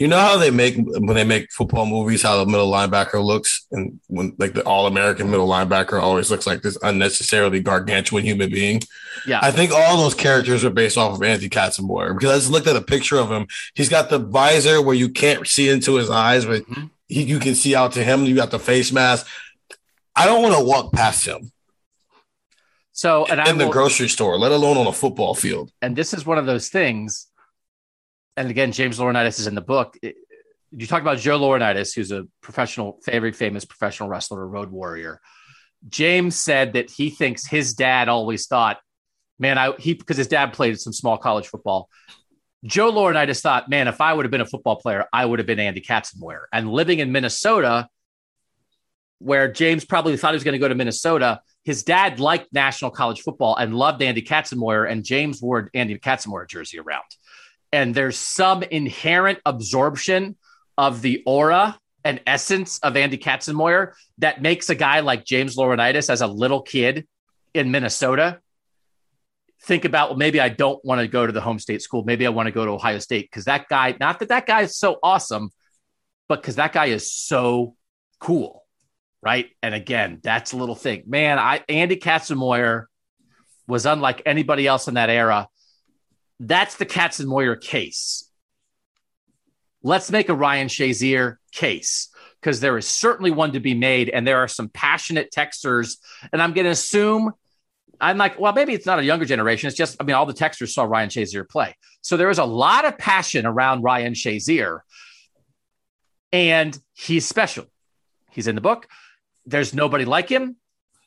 You know how they make, when they make football movies, how the middle linebacker looks, and when like the all-American middle linebacker always looks like this unnecessarily gargantuan human being. Yeah, I think all those characters are based off of Andy Katzenmoyer, because I just looked at a picture of him. He's got the visor where you can't see into his eyes, but you can see out to him. You got the face mask. I don't want to walk past him. So, and in the grocery store, let alone on a football field. And this is one of those things. And again, James Laurinaitis is in the book. You talk about Joe Laurinaitis, who's a professional, very famous professional wrestler, a road warrior. James said that he thinks his dad always thought, man, because his dad played some small college football. Joe Laurinaitis thought, man, if I would have been a football player, I would have been Andy Katzenmoyer. And living in Minnesota, where James probably thought he was going to go to Minnesota, his dad liked national college football and loved Andy Katzenmoyer, and James wore an Andy Katzenmoyer jersey around. And there's some inherent absorption of the aura and essence of Andy Katzenmoyer that makes a guy like James Laurinaitis as a little kid in Minnesota think about, well, maybe I don't want to go to the home state school. Maybe I want to go to Ohio State, because that guy, not that that guy is so awesome, but because that guy is so cool. Right. And again, that's a little thing, man. Andy Katzenmoyer was unlike anybody else in that era. That's the Katzenmoyer case. Let's make a Ryan Shazier case, because there is certainly one to be made. And there are some passionate texters. And I'm going to assume, I'm like, well, maybe it's not a younger generation. It's just, I mean, all the texters saw Ryan Shazier play. So there was a lot of passion around Ryan Shazier. And he's special. He's in the book. There's nobody like him.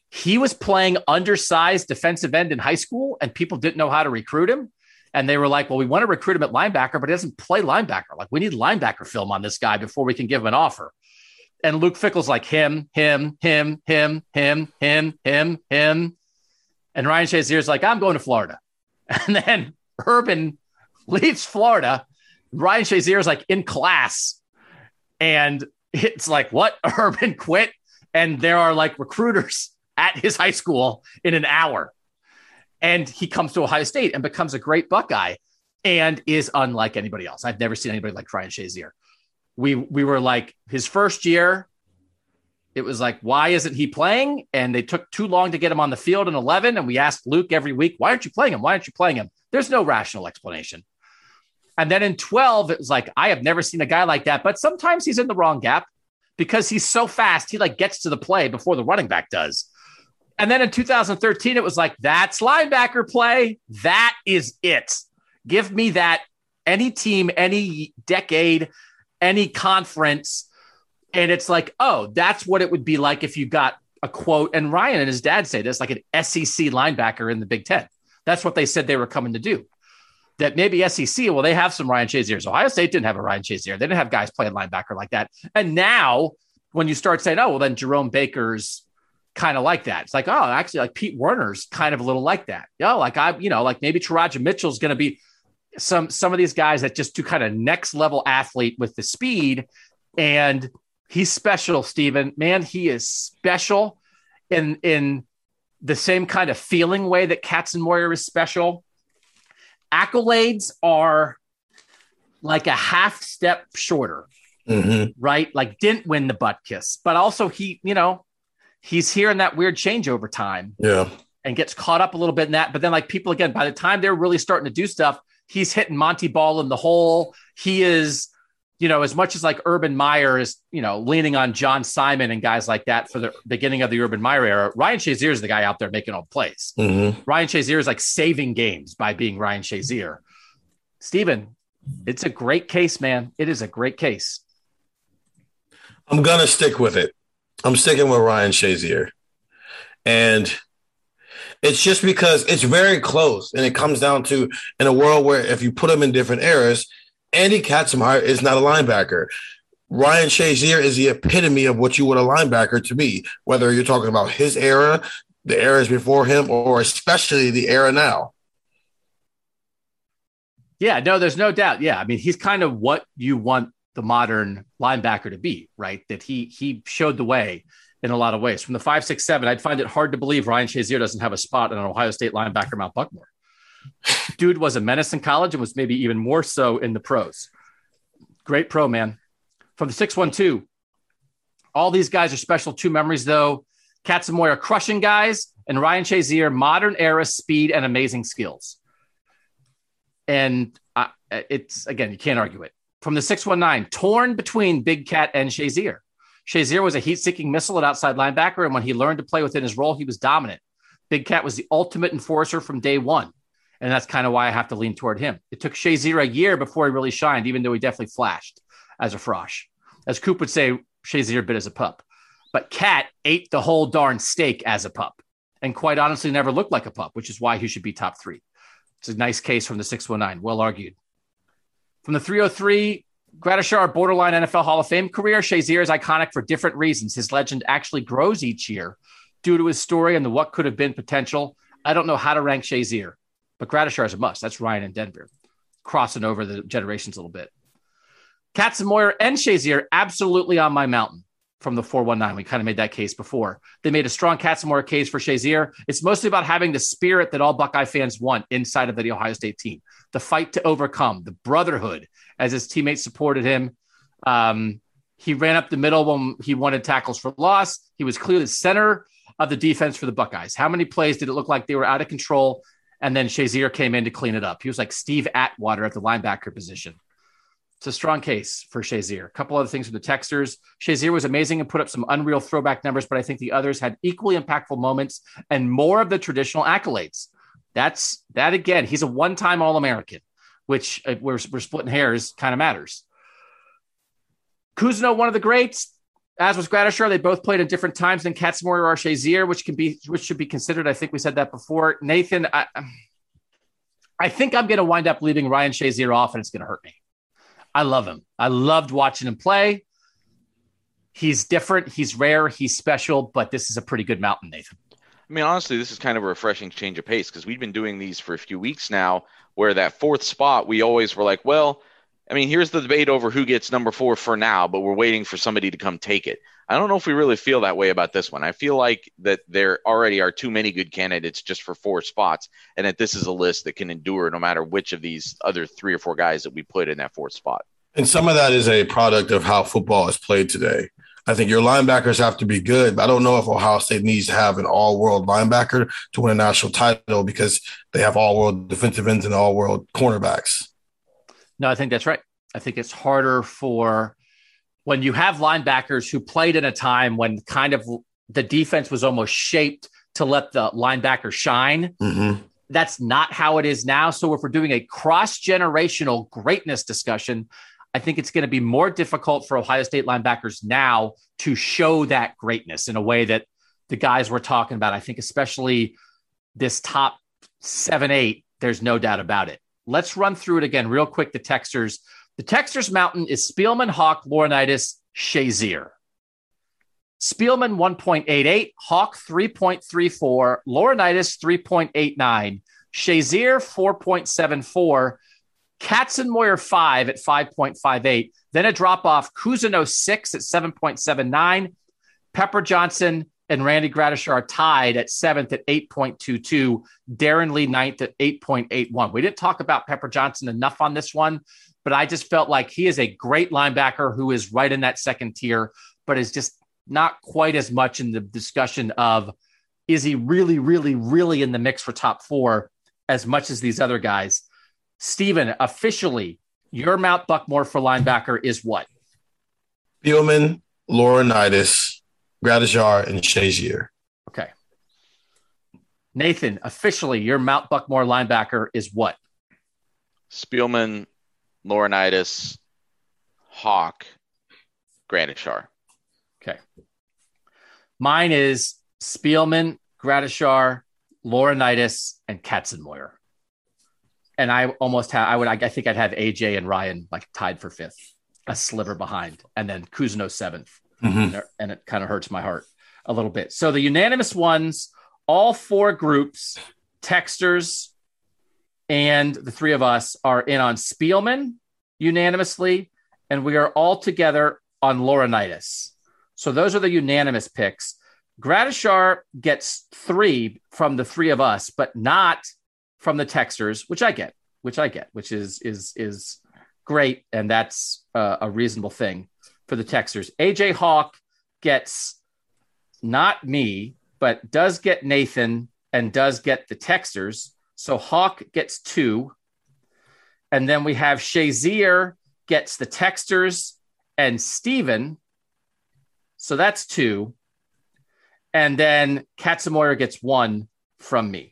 He was playing undersized defensive end in high school, and people didn't know how to recruit him. And they were like, well, we want to recruit him at linebacker, but he doesn't play linebacker. Like, we need linebacker film on this guy before we can give him an offer. And Luke Fickell's like, him. And Ryan Shazier's like, I'm going to Florida. And then Urban leaves Florida. Ryan Shazier's like in class. And it's like, what? Urban quit. And there are like recruiters at his high school in an hour. And he comes to Ohio State and becomes a great Buckeye and is unlike anybody else. I've never seen anybody like Ryan Shazier. We were like, his first year, it was like, why isn't he playing? And they took too long to get him on the field in 11. And we asked Luke every week, why aren't you playing him? Why aren't you playing him? There's no rational explanation. And then in 12, it was like, I have never seen a guy like that. But sometimes he's in the wrong gap because he's so fast. He like gets to the play before the running back does. And then in 2013, it was like, that's linebacker play. That is it. Give me that any team, any decade, any conference. And it's like, oh, that's what it would be like if you got a quote. And Ryan and his dad say this, like an SEC linebacker in the Big Ten. That's what they said they were coming to do. That maybe SEC, well, they have some Ryan Shaziers. Ohio State didn't have a Ryan Shazier. They didn't have guys playing linebacker like that. And now when you start saying, oh, well, then Jerome Baker's kind of like that. It's like, oh, actually, like Pete Werner's kind of a little like that. Yeah, you know, like I, you know, like maybe Taraji Mitchell's going to be some of these guys that just do kind of next level athlete with the speed, and he's special, Steven. Man, he is special in the same kind of feeling way that Katzenmoyer is special. Accolades are like a half step shorter, right? Like didn't win the butt kiss, but also he, you know. He's here in that weird change over time, yeah, and gets caught up a little bit in that. But then, like people again, by the time they're really starting to do stuff, he's hitting Monty ball in the hole. He is, you know, as much as like Urban Meyer is, you know, leaning on John Simon and guys like that for the beginning of the Urban Meyer era. Ryan Shazier is the guy out there making all the plays. Ryan Shazier is like saving games by being Ryan Shazier. Steven, it's a great case, man. It is a great case. I'm gonna stick with it. I'm sticking with Ryan Shazier, and it's just because it's very close, and it comes down to in a world where if you put them in different eras, Andy Katzenmoyer is not a linebacker. Ryan Shazier is the epitome of what you want a linebacker to be, whether you're talking about his era, the eras before him, or especially the era now. Yeah, no, there's no doubt. Yeah, I mean, he's kind of what you want the modern linebacker to be, right? That he showed the way in a lot of ways. From the 5'6", 7, I'd find it hard to believe Ryan Shazier doesn't have a spot in an Ohio State linebacker Mount Buckmore. Dude was a menace in college and was maybe even more so in the pros. Great pro, man. From the 612. All these guys are special. Two memories, though. Katzenmoyer crushing guys and Ryan Shazier, modern era speed and amazing skills. And it's, again, you can't argue it. From the 619, torn between Big Cat and Shazier. Shazier was a heat-seeking missile at outside linebacker, and when he learned to play within his role, he was dominant. Big Cat was the ultimate enforcer from day one, and that's kind of why I have to lean toward him. It took Shazier a year before he really shined, even though he definitely flashed as a frosh. As Coop would say, Shazier bit as a pup. But Cat ate the whole darn steak as a pup, and quite honestly never looked like a pup, which is why he should be top three. It's a nice case from the 619. Well argued. From the 303, Gradishar, borderline NFL Hall of Fame career. Shazier is iconic for different reasons. His legend actually grows each year due to his story and the what could have been potential. I don't know how to rank Shazier, but Gradishar is a must. That's Ryan and Denver. Crossing over the generations a little bit. Katzenmoyer and Shazier absolutely on my mountain from the 419. We kind of made that case before. They made a strong Katzenmoyer case for Shazier. It's mostly about having the spirit that all Buckeye fans want inside of the Ohio State team. The fight to overcome, the brotherhood as his teammates supported him. He ran up the middle when he wanted tackles for loss. He was clearly the center of the defense for the Buckeyes. How many plays did it look like they were out of control? And then Shazier came in to clean it up. He was like Steve Atwater at the linebacker position. It's a strong case for Shazier. A couple other things for the texters. Shazier was amazing and put up some unreal throwback numbers, but I think the others had equally impactful moments and more of the traditional accolades. That's that again, he's a one-time All-American, which we're splitting hairs kind of matters. Cousineau, one of the greats, as was Gradishar. They both played at different times than Katzenmoyer or Shazier, which should be considered. I think we said that before. Nathan, I think I'm going to wind up leaving Ryan Shazier off, and it's going to hurt me. I love him. I loved watching him play. He's different. He's rare. He's special, but this is a pretty good mountain, Nathan. I mean, honestly, this is kind of a refreshing change of pace because we've been doing these for a few weeks now where that fourth spot, we always were like, well, I mean, here's the debate over who gets number four for now, but we're waiting for somebody to come take it. I don't know if we really feel that way about this one. I feel like that there already are too many good candidates just for four spots and that this is a list that can endure no matter which of these other three or four guys that we put in that fourth spot. And some of that is a product of how football is played today. I think your linebackers have to be good, but I don't know if Ohio State needs to have an all-world linebacker to win a national title because they have all-world defensive ends and all-world cornerbacks. No, I think that's right. I think it's harder for when you have linebackers who played in a time when kind of the defense was almost shaped to let the linebacker shine. Mm-hmm. That's not how it is now. So if we're doing a cross-generational greatness discussion, I think it's going to be more difficult for Ohio State linebackers now to show that greatness in a way that the guys we're talking about, I think, especially this top 7, 8, there's no doubt about it. Let's run through it again real quick. The texters mountain is Spielman, Hawk, Laurinaitis, Shazier. Spielman 1.88, Hawk 3.34, Laurinaitis 3.89, Shazier 4.74, Katzenmoyer 5 at 5.58, then a drop off Cousineau 6 at 7.79, Pepper Johnson and Randy Gradishar tied at 7th at 8.22, Darron Lee 9th at 8.81. We didn't talk about Pepper Johnson enough on this one, but I just felt like he is a great linebacker who is right in that second tier, but is just not quite as much in the discussion of is he really, really, really in the mix for top four as much as these other guys. Steven, officially, your Mount Buckmore for linebacker is what? Spielman, Laurinaitis, Gradishar, and Shazier. Okay. Nathan, officially, your Mount Buckmore linebacker is what? Spielman, Laurinaitis, Hawk, Gradishar. Okay. Mine is Spielman, Gradishar, Laurinaitis, and Katzenmoyer. And I almost have, I think I'd have AJ and Ryan like tied for fifth, a sliver behind, and then Cousineau seventh. Mm-hmm. And it kind of hurts my heart a little bit. So the unanimous ones, all four groups, texters, and the three of us are in on Spielman unanimously, and we are all together on Laurinaitis. So those are the unanimous picks. Gradishar gets three from the three of us, but not from the texters, which I get, which is great. And that's a reasonable thing for the texters. A.J. Hawk gets not me, but does get Nathan and does get the texters. So Hawk gets 2. And then we have Shazier gets the texters and Steven. So that's 2. And then Katzenmoyer gets 1 from me.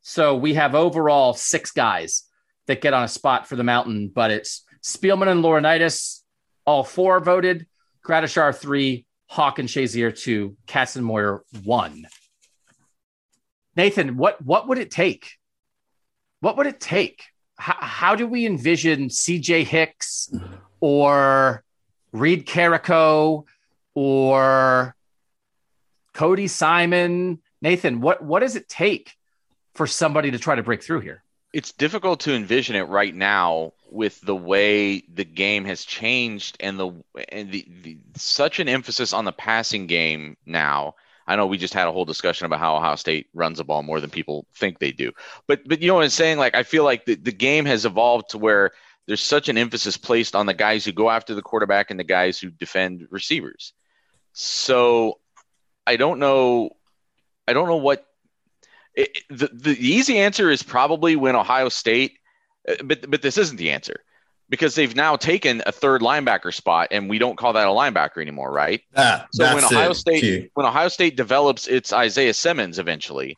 So we have overall 6 guys that get on a spot for the mountain, but it's Spielman and Laurinaitis, all 4 voted. Gradishar 3, Hawk and Shazier 2, Katzenmoyer 1. Nathan, what would it take? What would it take? How do we envision C.J. Hicks or Reed Carrico or Cody Simon? Nathan, what does it take for somebody to try to break through here? It's difficult to envision it right now with the way the game has changed and the such an emphasis on the passing game now. I know we just had a whole discussion about how Ohio State runs the ball more than people think they do. But you know what I'm saying? Like, I feel like the game has evolved to where there's such an emphasis placed on the guys who go after the quarterback and the guys who defend receivers. So I don't know what the easy answer is probably when Ohio State, but this isn't the answer because they've now taken a third linebacker spot and we don't call that a linebacker anymore, right? So when Ohio State develops its Isaiah Simmons eventually,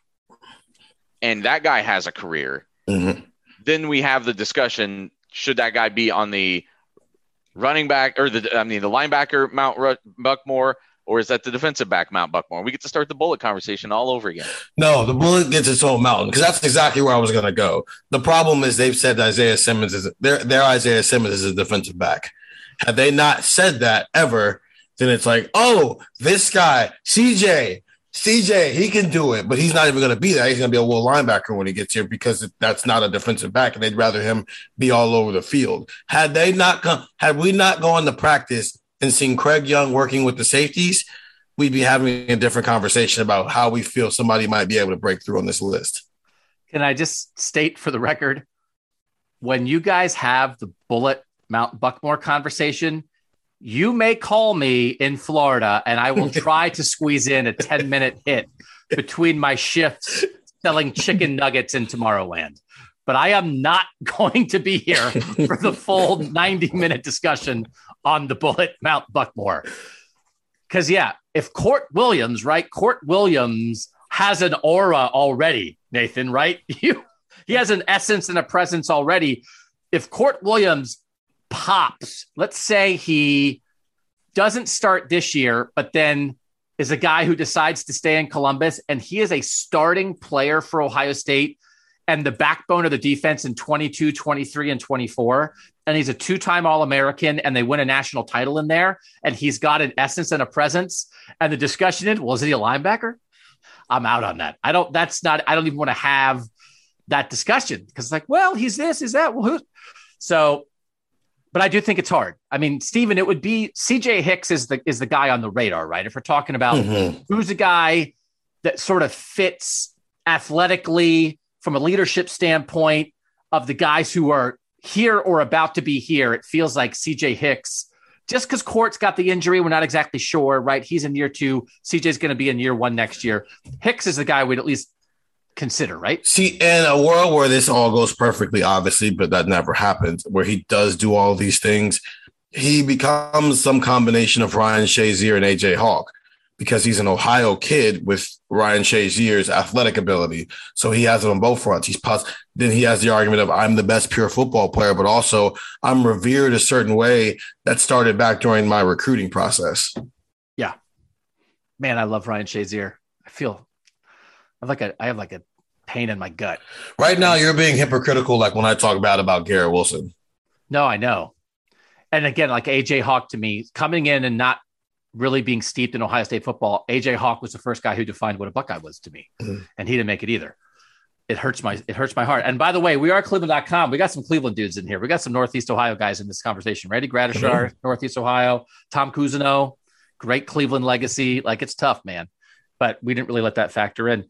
and that guy has a career, mm-hmm. then we have the discussion: should that guy be on the running back or the linebacker Mount Buckmore? Or is that the defensive back, Mount Buckmore? We get to start the bullet conversation all over again. No, the bullet gets its own mountain because that's exactly where I was going to go. The problem is they've said Isaiah Simmons is their Isaiah Simmons is a defensive back. Had they not said that ever, then it's like, oh, this guy, CJ, he can do it, but he's not even going to be that. He's going to be a little linebacker when he gets here because that's not a defensive back, and they'd rather him be all over the field. Had we not gone to practice and seeing Craig Young working with the safeties, we'd be having a different conversation about how we feel somebody might be able to break through on this list. Can I just state for the record, when you guys have the bullet Mount Buckmore conversation, you may call me in Florida and I will try to squeeze in a 10-minute hit between my shifts selling chicken nuggets in Tomorrowland. But I am not going to be here for the full 90-minute discussion on the bullet Mount Buckmore. Because, yeah, if Court Williams has an aura already, Nathan, right? He has an essence and a presence already. If Court Williams pops, let's say he doesn't start this year, but then is a guy who decides to stay in Columbus, and he is a starting player for Ohio State and the backbone of the defense in 22, 23, and 24. And he's a 2-time All-American, and they win a national title in there. And he's got an essence and a presence. And the discussion is he a linebacker? I'm out on that. I don't even want to have that discussion because it's like, well, he's this, is that. Well, who? So, but I do think it's hard. I mean, Steven, it would be C.J. Hicks is the guy on the radar, right? If we're talking about who's a guy that sort of fits athletically, from a leadership standpoint of the guys who are here or about to be here, it feels like C.J. Hicks, just because Court's got the injury, we're not exactly sure, right? He's in year 2. C.J.'s going to be in year 1 next year. Hicks is the guy we'd at least consider, right? See, in a world where this all goes perfectly, obviously, but that never happens, where he does do all these things, he becomes some combination of Ryan Shazier and A.J. Hawk, because he's an Ohio kid with Ryan Shazier's athletic ability. So he has it on both fronts. Then he has the argument of I'm the best pure football player, but also I'm revered a certain way that started back during my recruiting process. Yeah, man, I love Ryan Shazier. I have like a pain in my gut right now. You're being hypocritical. Like when I talk about Garrett Wilson. No, I know. And again, like A.J. Hawk to me coming in and not really being steeped in Ohio State football, A.J. Hawk was the first guy who defined what a Buckeye was to me, and he didn't make it either. It hurts my heart. And by the way, we are Cleveland.com. We got some Cleveland dudes in here. We got some Northeast Ohio guys in this conversation. Randy Gradishar, Northeast Ohio, Tom Cousineau, great Cleveland legacy. Like, it's tough, man. But we didn't really let that factor in.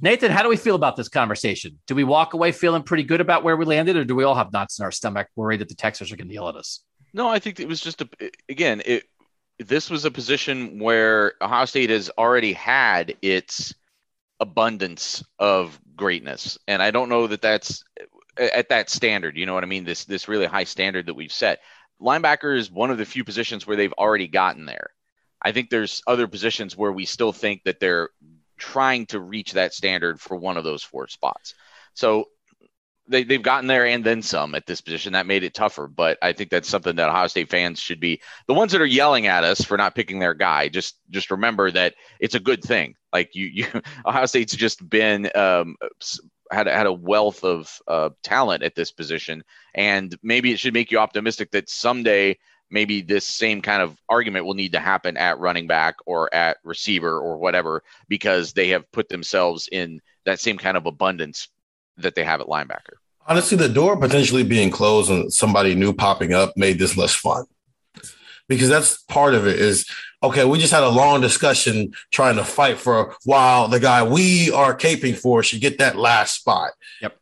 Nathan, how do we feel about this conversation? Do we walk away feeling pretty good about where we landed, or do we all have knots in our stomach worried that the Texans are going to yell at us? No, I think it was just, this was a position where Ohio State has already had its abundance of greatness. And I don't know that that's at that standard. You know what I mean? This really high standard that we've set. Linebacker is one of the few positions where they've already gotten there. I think there's other positions where we still think that they're trying to reach that standard for one of those four spots. So they've gotten there and then some at this position. That made it tougher. But I think that's something that Ohio State fans should be the ones that are yelling at us for not picking their guy. Just remember that it's a good thing. Like you Ohio State's just been had a wealth of talent at this position. And maybe it should make you optimistic that someday maybe this same kind of argument will need to happen at running back or at receiver or whatever, because they have put themselves in that same kind of abundance that they have at linebacker. Honestly, the door potentially being closed and somebody new popping up made this less fun, because that's part of it is, okay, we just had a long discussion trying to fight for while the guy we are caping for should get that last spot. Yep.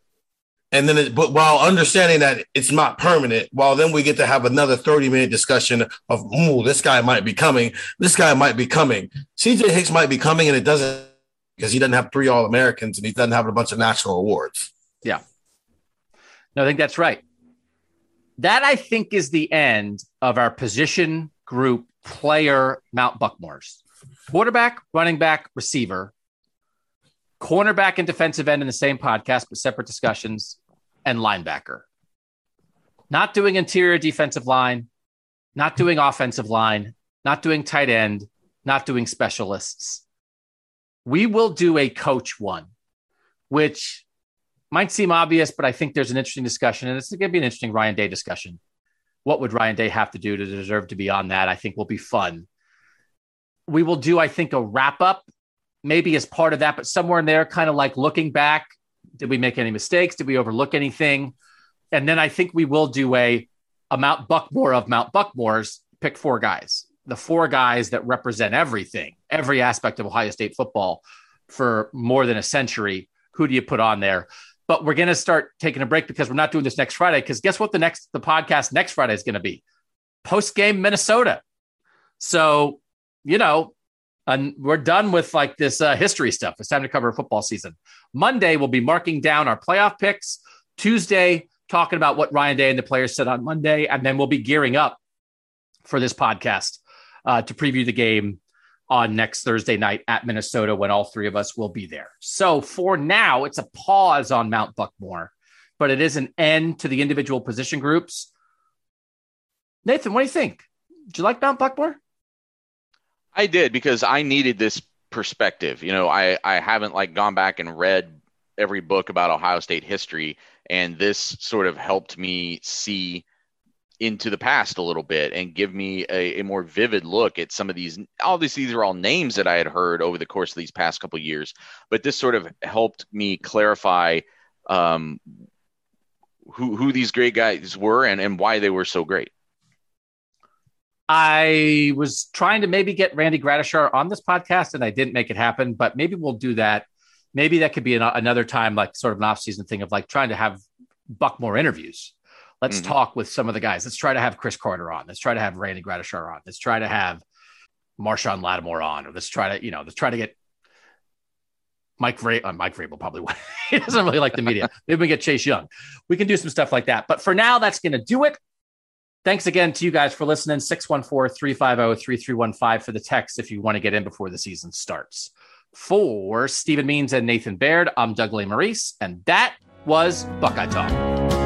And then, but while understanding that it's not permanent, then we get to have another 30-minute discussion of, this guy might be coming. This guy might be coming. C.J. Hicks might be coming, and it doesn't, because he doesn't have 3 All-Americans and he doesn't have a bunch of national awards. Yeah. No, I think that's right. That, I think, is the end of our position group player Mount Buckmores. Quarterback, running back, receiver. Cornerback and defensive end in the same podcast, but separate discussions, and linebacker. Not doing interior defensive line, not doing offensive line, not doing tight end, not doing specialists. We will do a coach one, which might seem obvious, but I think there's an interesting discussion, and it's going to be an interesting Ryan Day discussion. What would Ryan Day have to do to deserve to be on that? I think will be fun. We will do, I think, a wrap-up maybe as part of that, but somewhere in there, kind of like looking back, did we make any mistakes? Did we overlook anything? And then I think we will do a Mount Buckmore of Mount Buckmores, pick 4 guys, the 4 guys that represent everything, every aspect of Ohio State football for more than a century. Who do you put on there? But we're going to start taking a break because we're not doing this next Friday, because guess what the podcast next Friday is going to be? Post-game Minnesota. So, and we're done with like this history stuff. It's time to cover football season. Monday, we'll be marking down our playoff picks. Tuesday, talking about what Ryan Day and the players said on Monday. And then we'll be gearing up for this podcast to preview the game on next Thursday night at Minnesota, when all 3 of us will be there. So for now, it's a pause on Mount Buckmore, but it is an end to the individual position groups. Nathan, what do you think? Did you like Mount Buckmore? I did, because I needed this perspective. I haven't gone back and read every book about Ohio State history, and this sort of helped me see into the past a little bit and give me a more vivid look at some of these. Obviously, these are all names that I had heard over the course of these past couple of years, but this sort of helped me clarify who these great guys were and why they were so great. I was trying to maybe get Randy Gradishar on this podcast, and I didn't make it happen, but maybe we'll do that. Maybe that could be another time, sort of an off-season thing of trying to have Buckmore interviews. Let's talk with some of the guys. Let's try to have Chris Carter on. Let's try to have Randy Gradishar on. Let's try to have Marshawn Lattimore on, or let's try to get Mike Vrabel probably won't. He doesn't really like the media. Maybe we get Chase Young. We can do some stuff like that, but for now, that's going to do it. Thanks again to you guys for listening. 614-350-3315 for the text if you want to get in before the season starts. For Stephen Means and Nathan Baird, I'm Doug Maurice, and that was Buckeye Talk.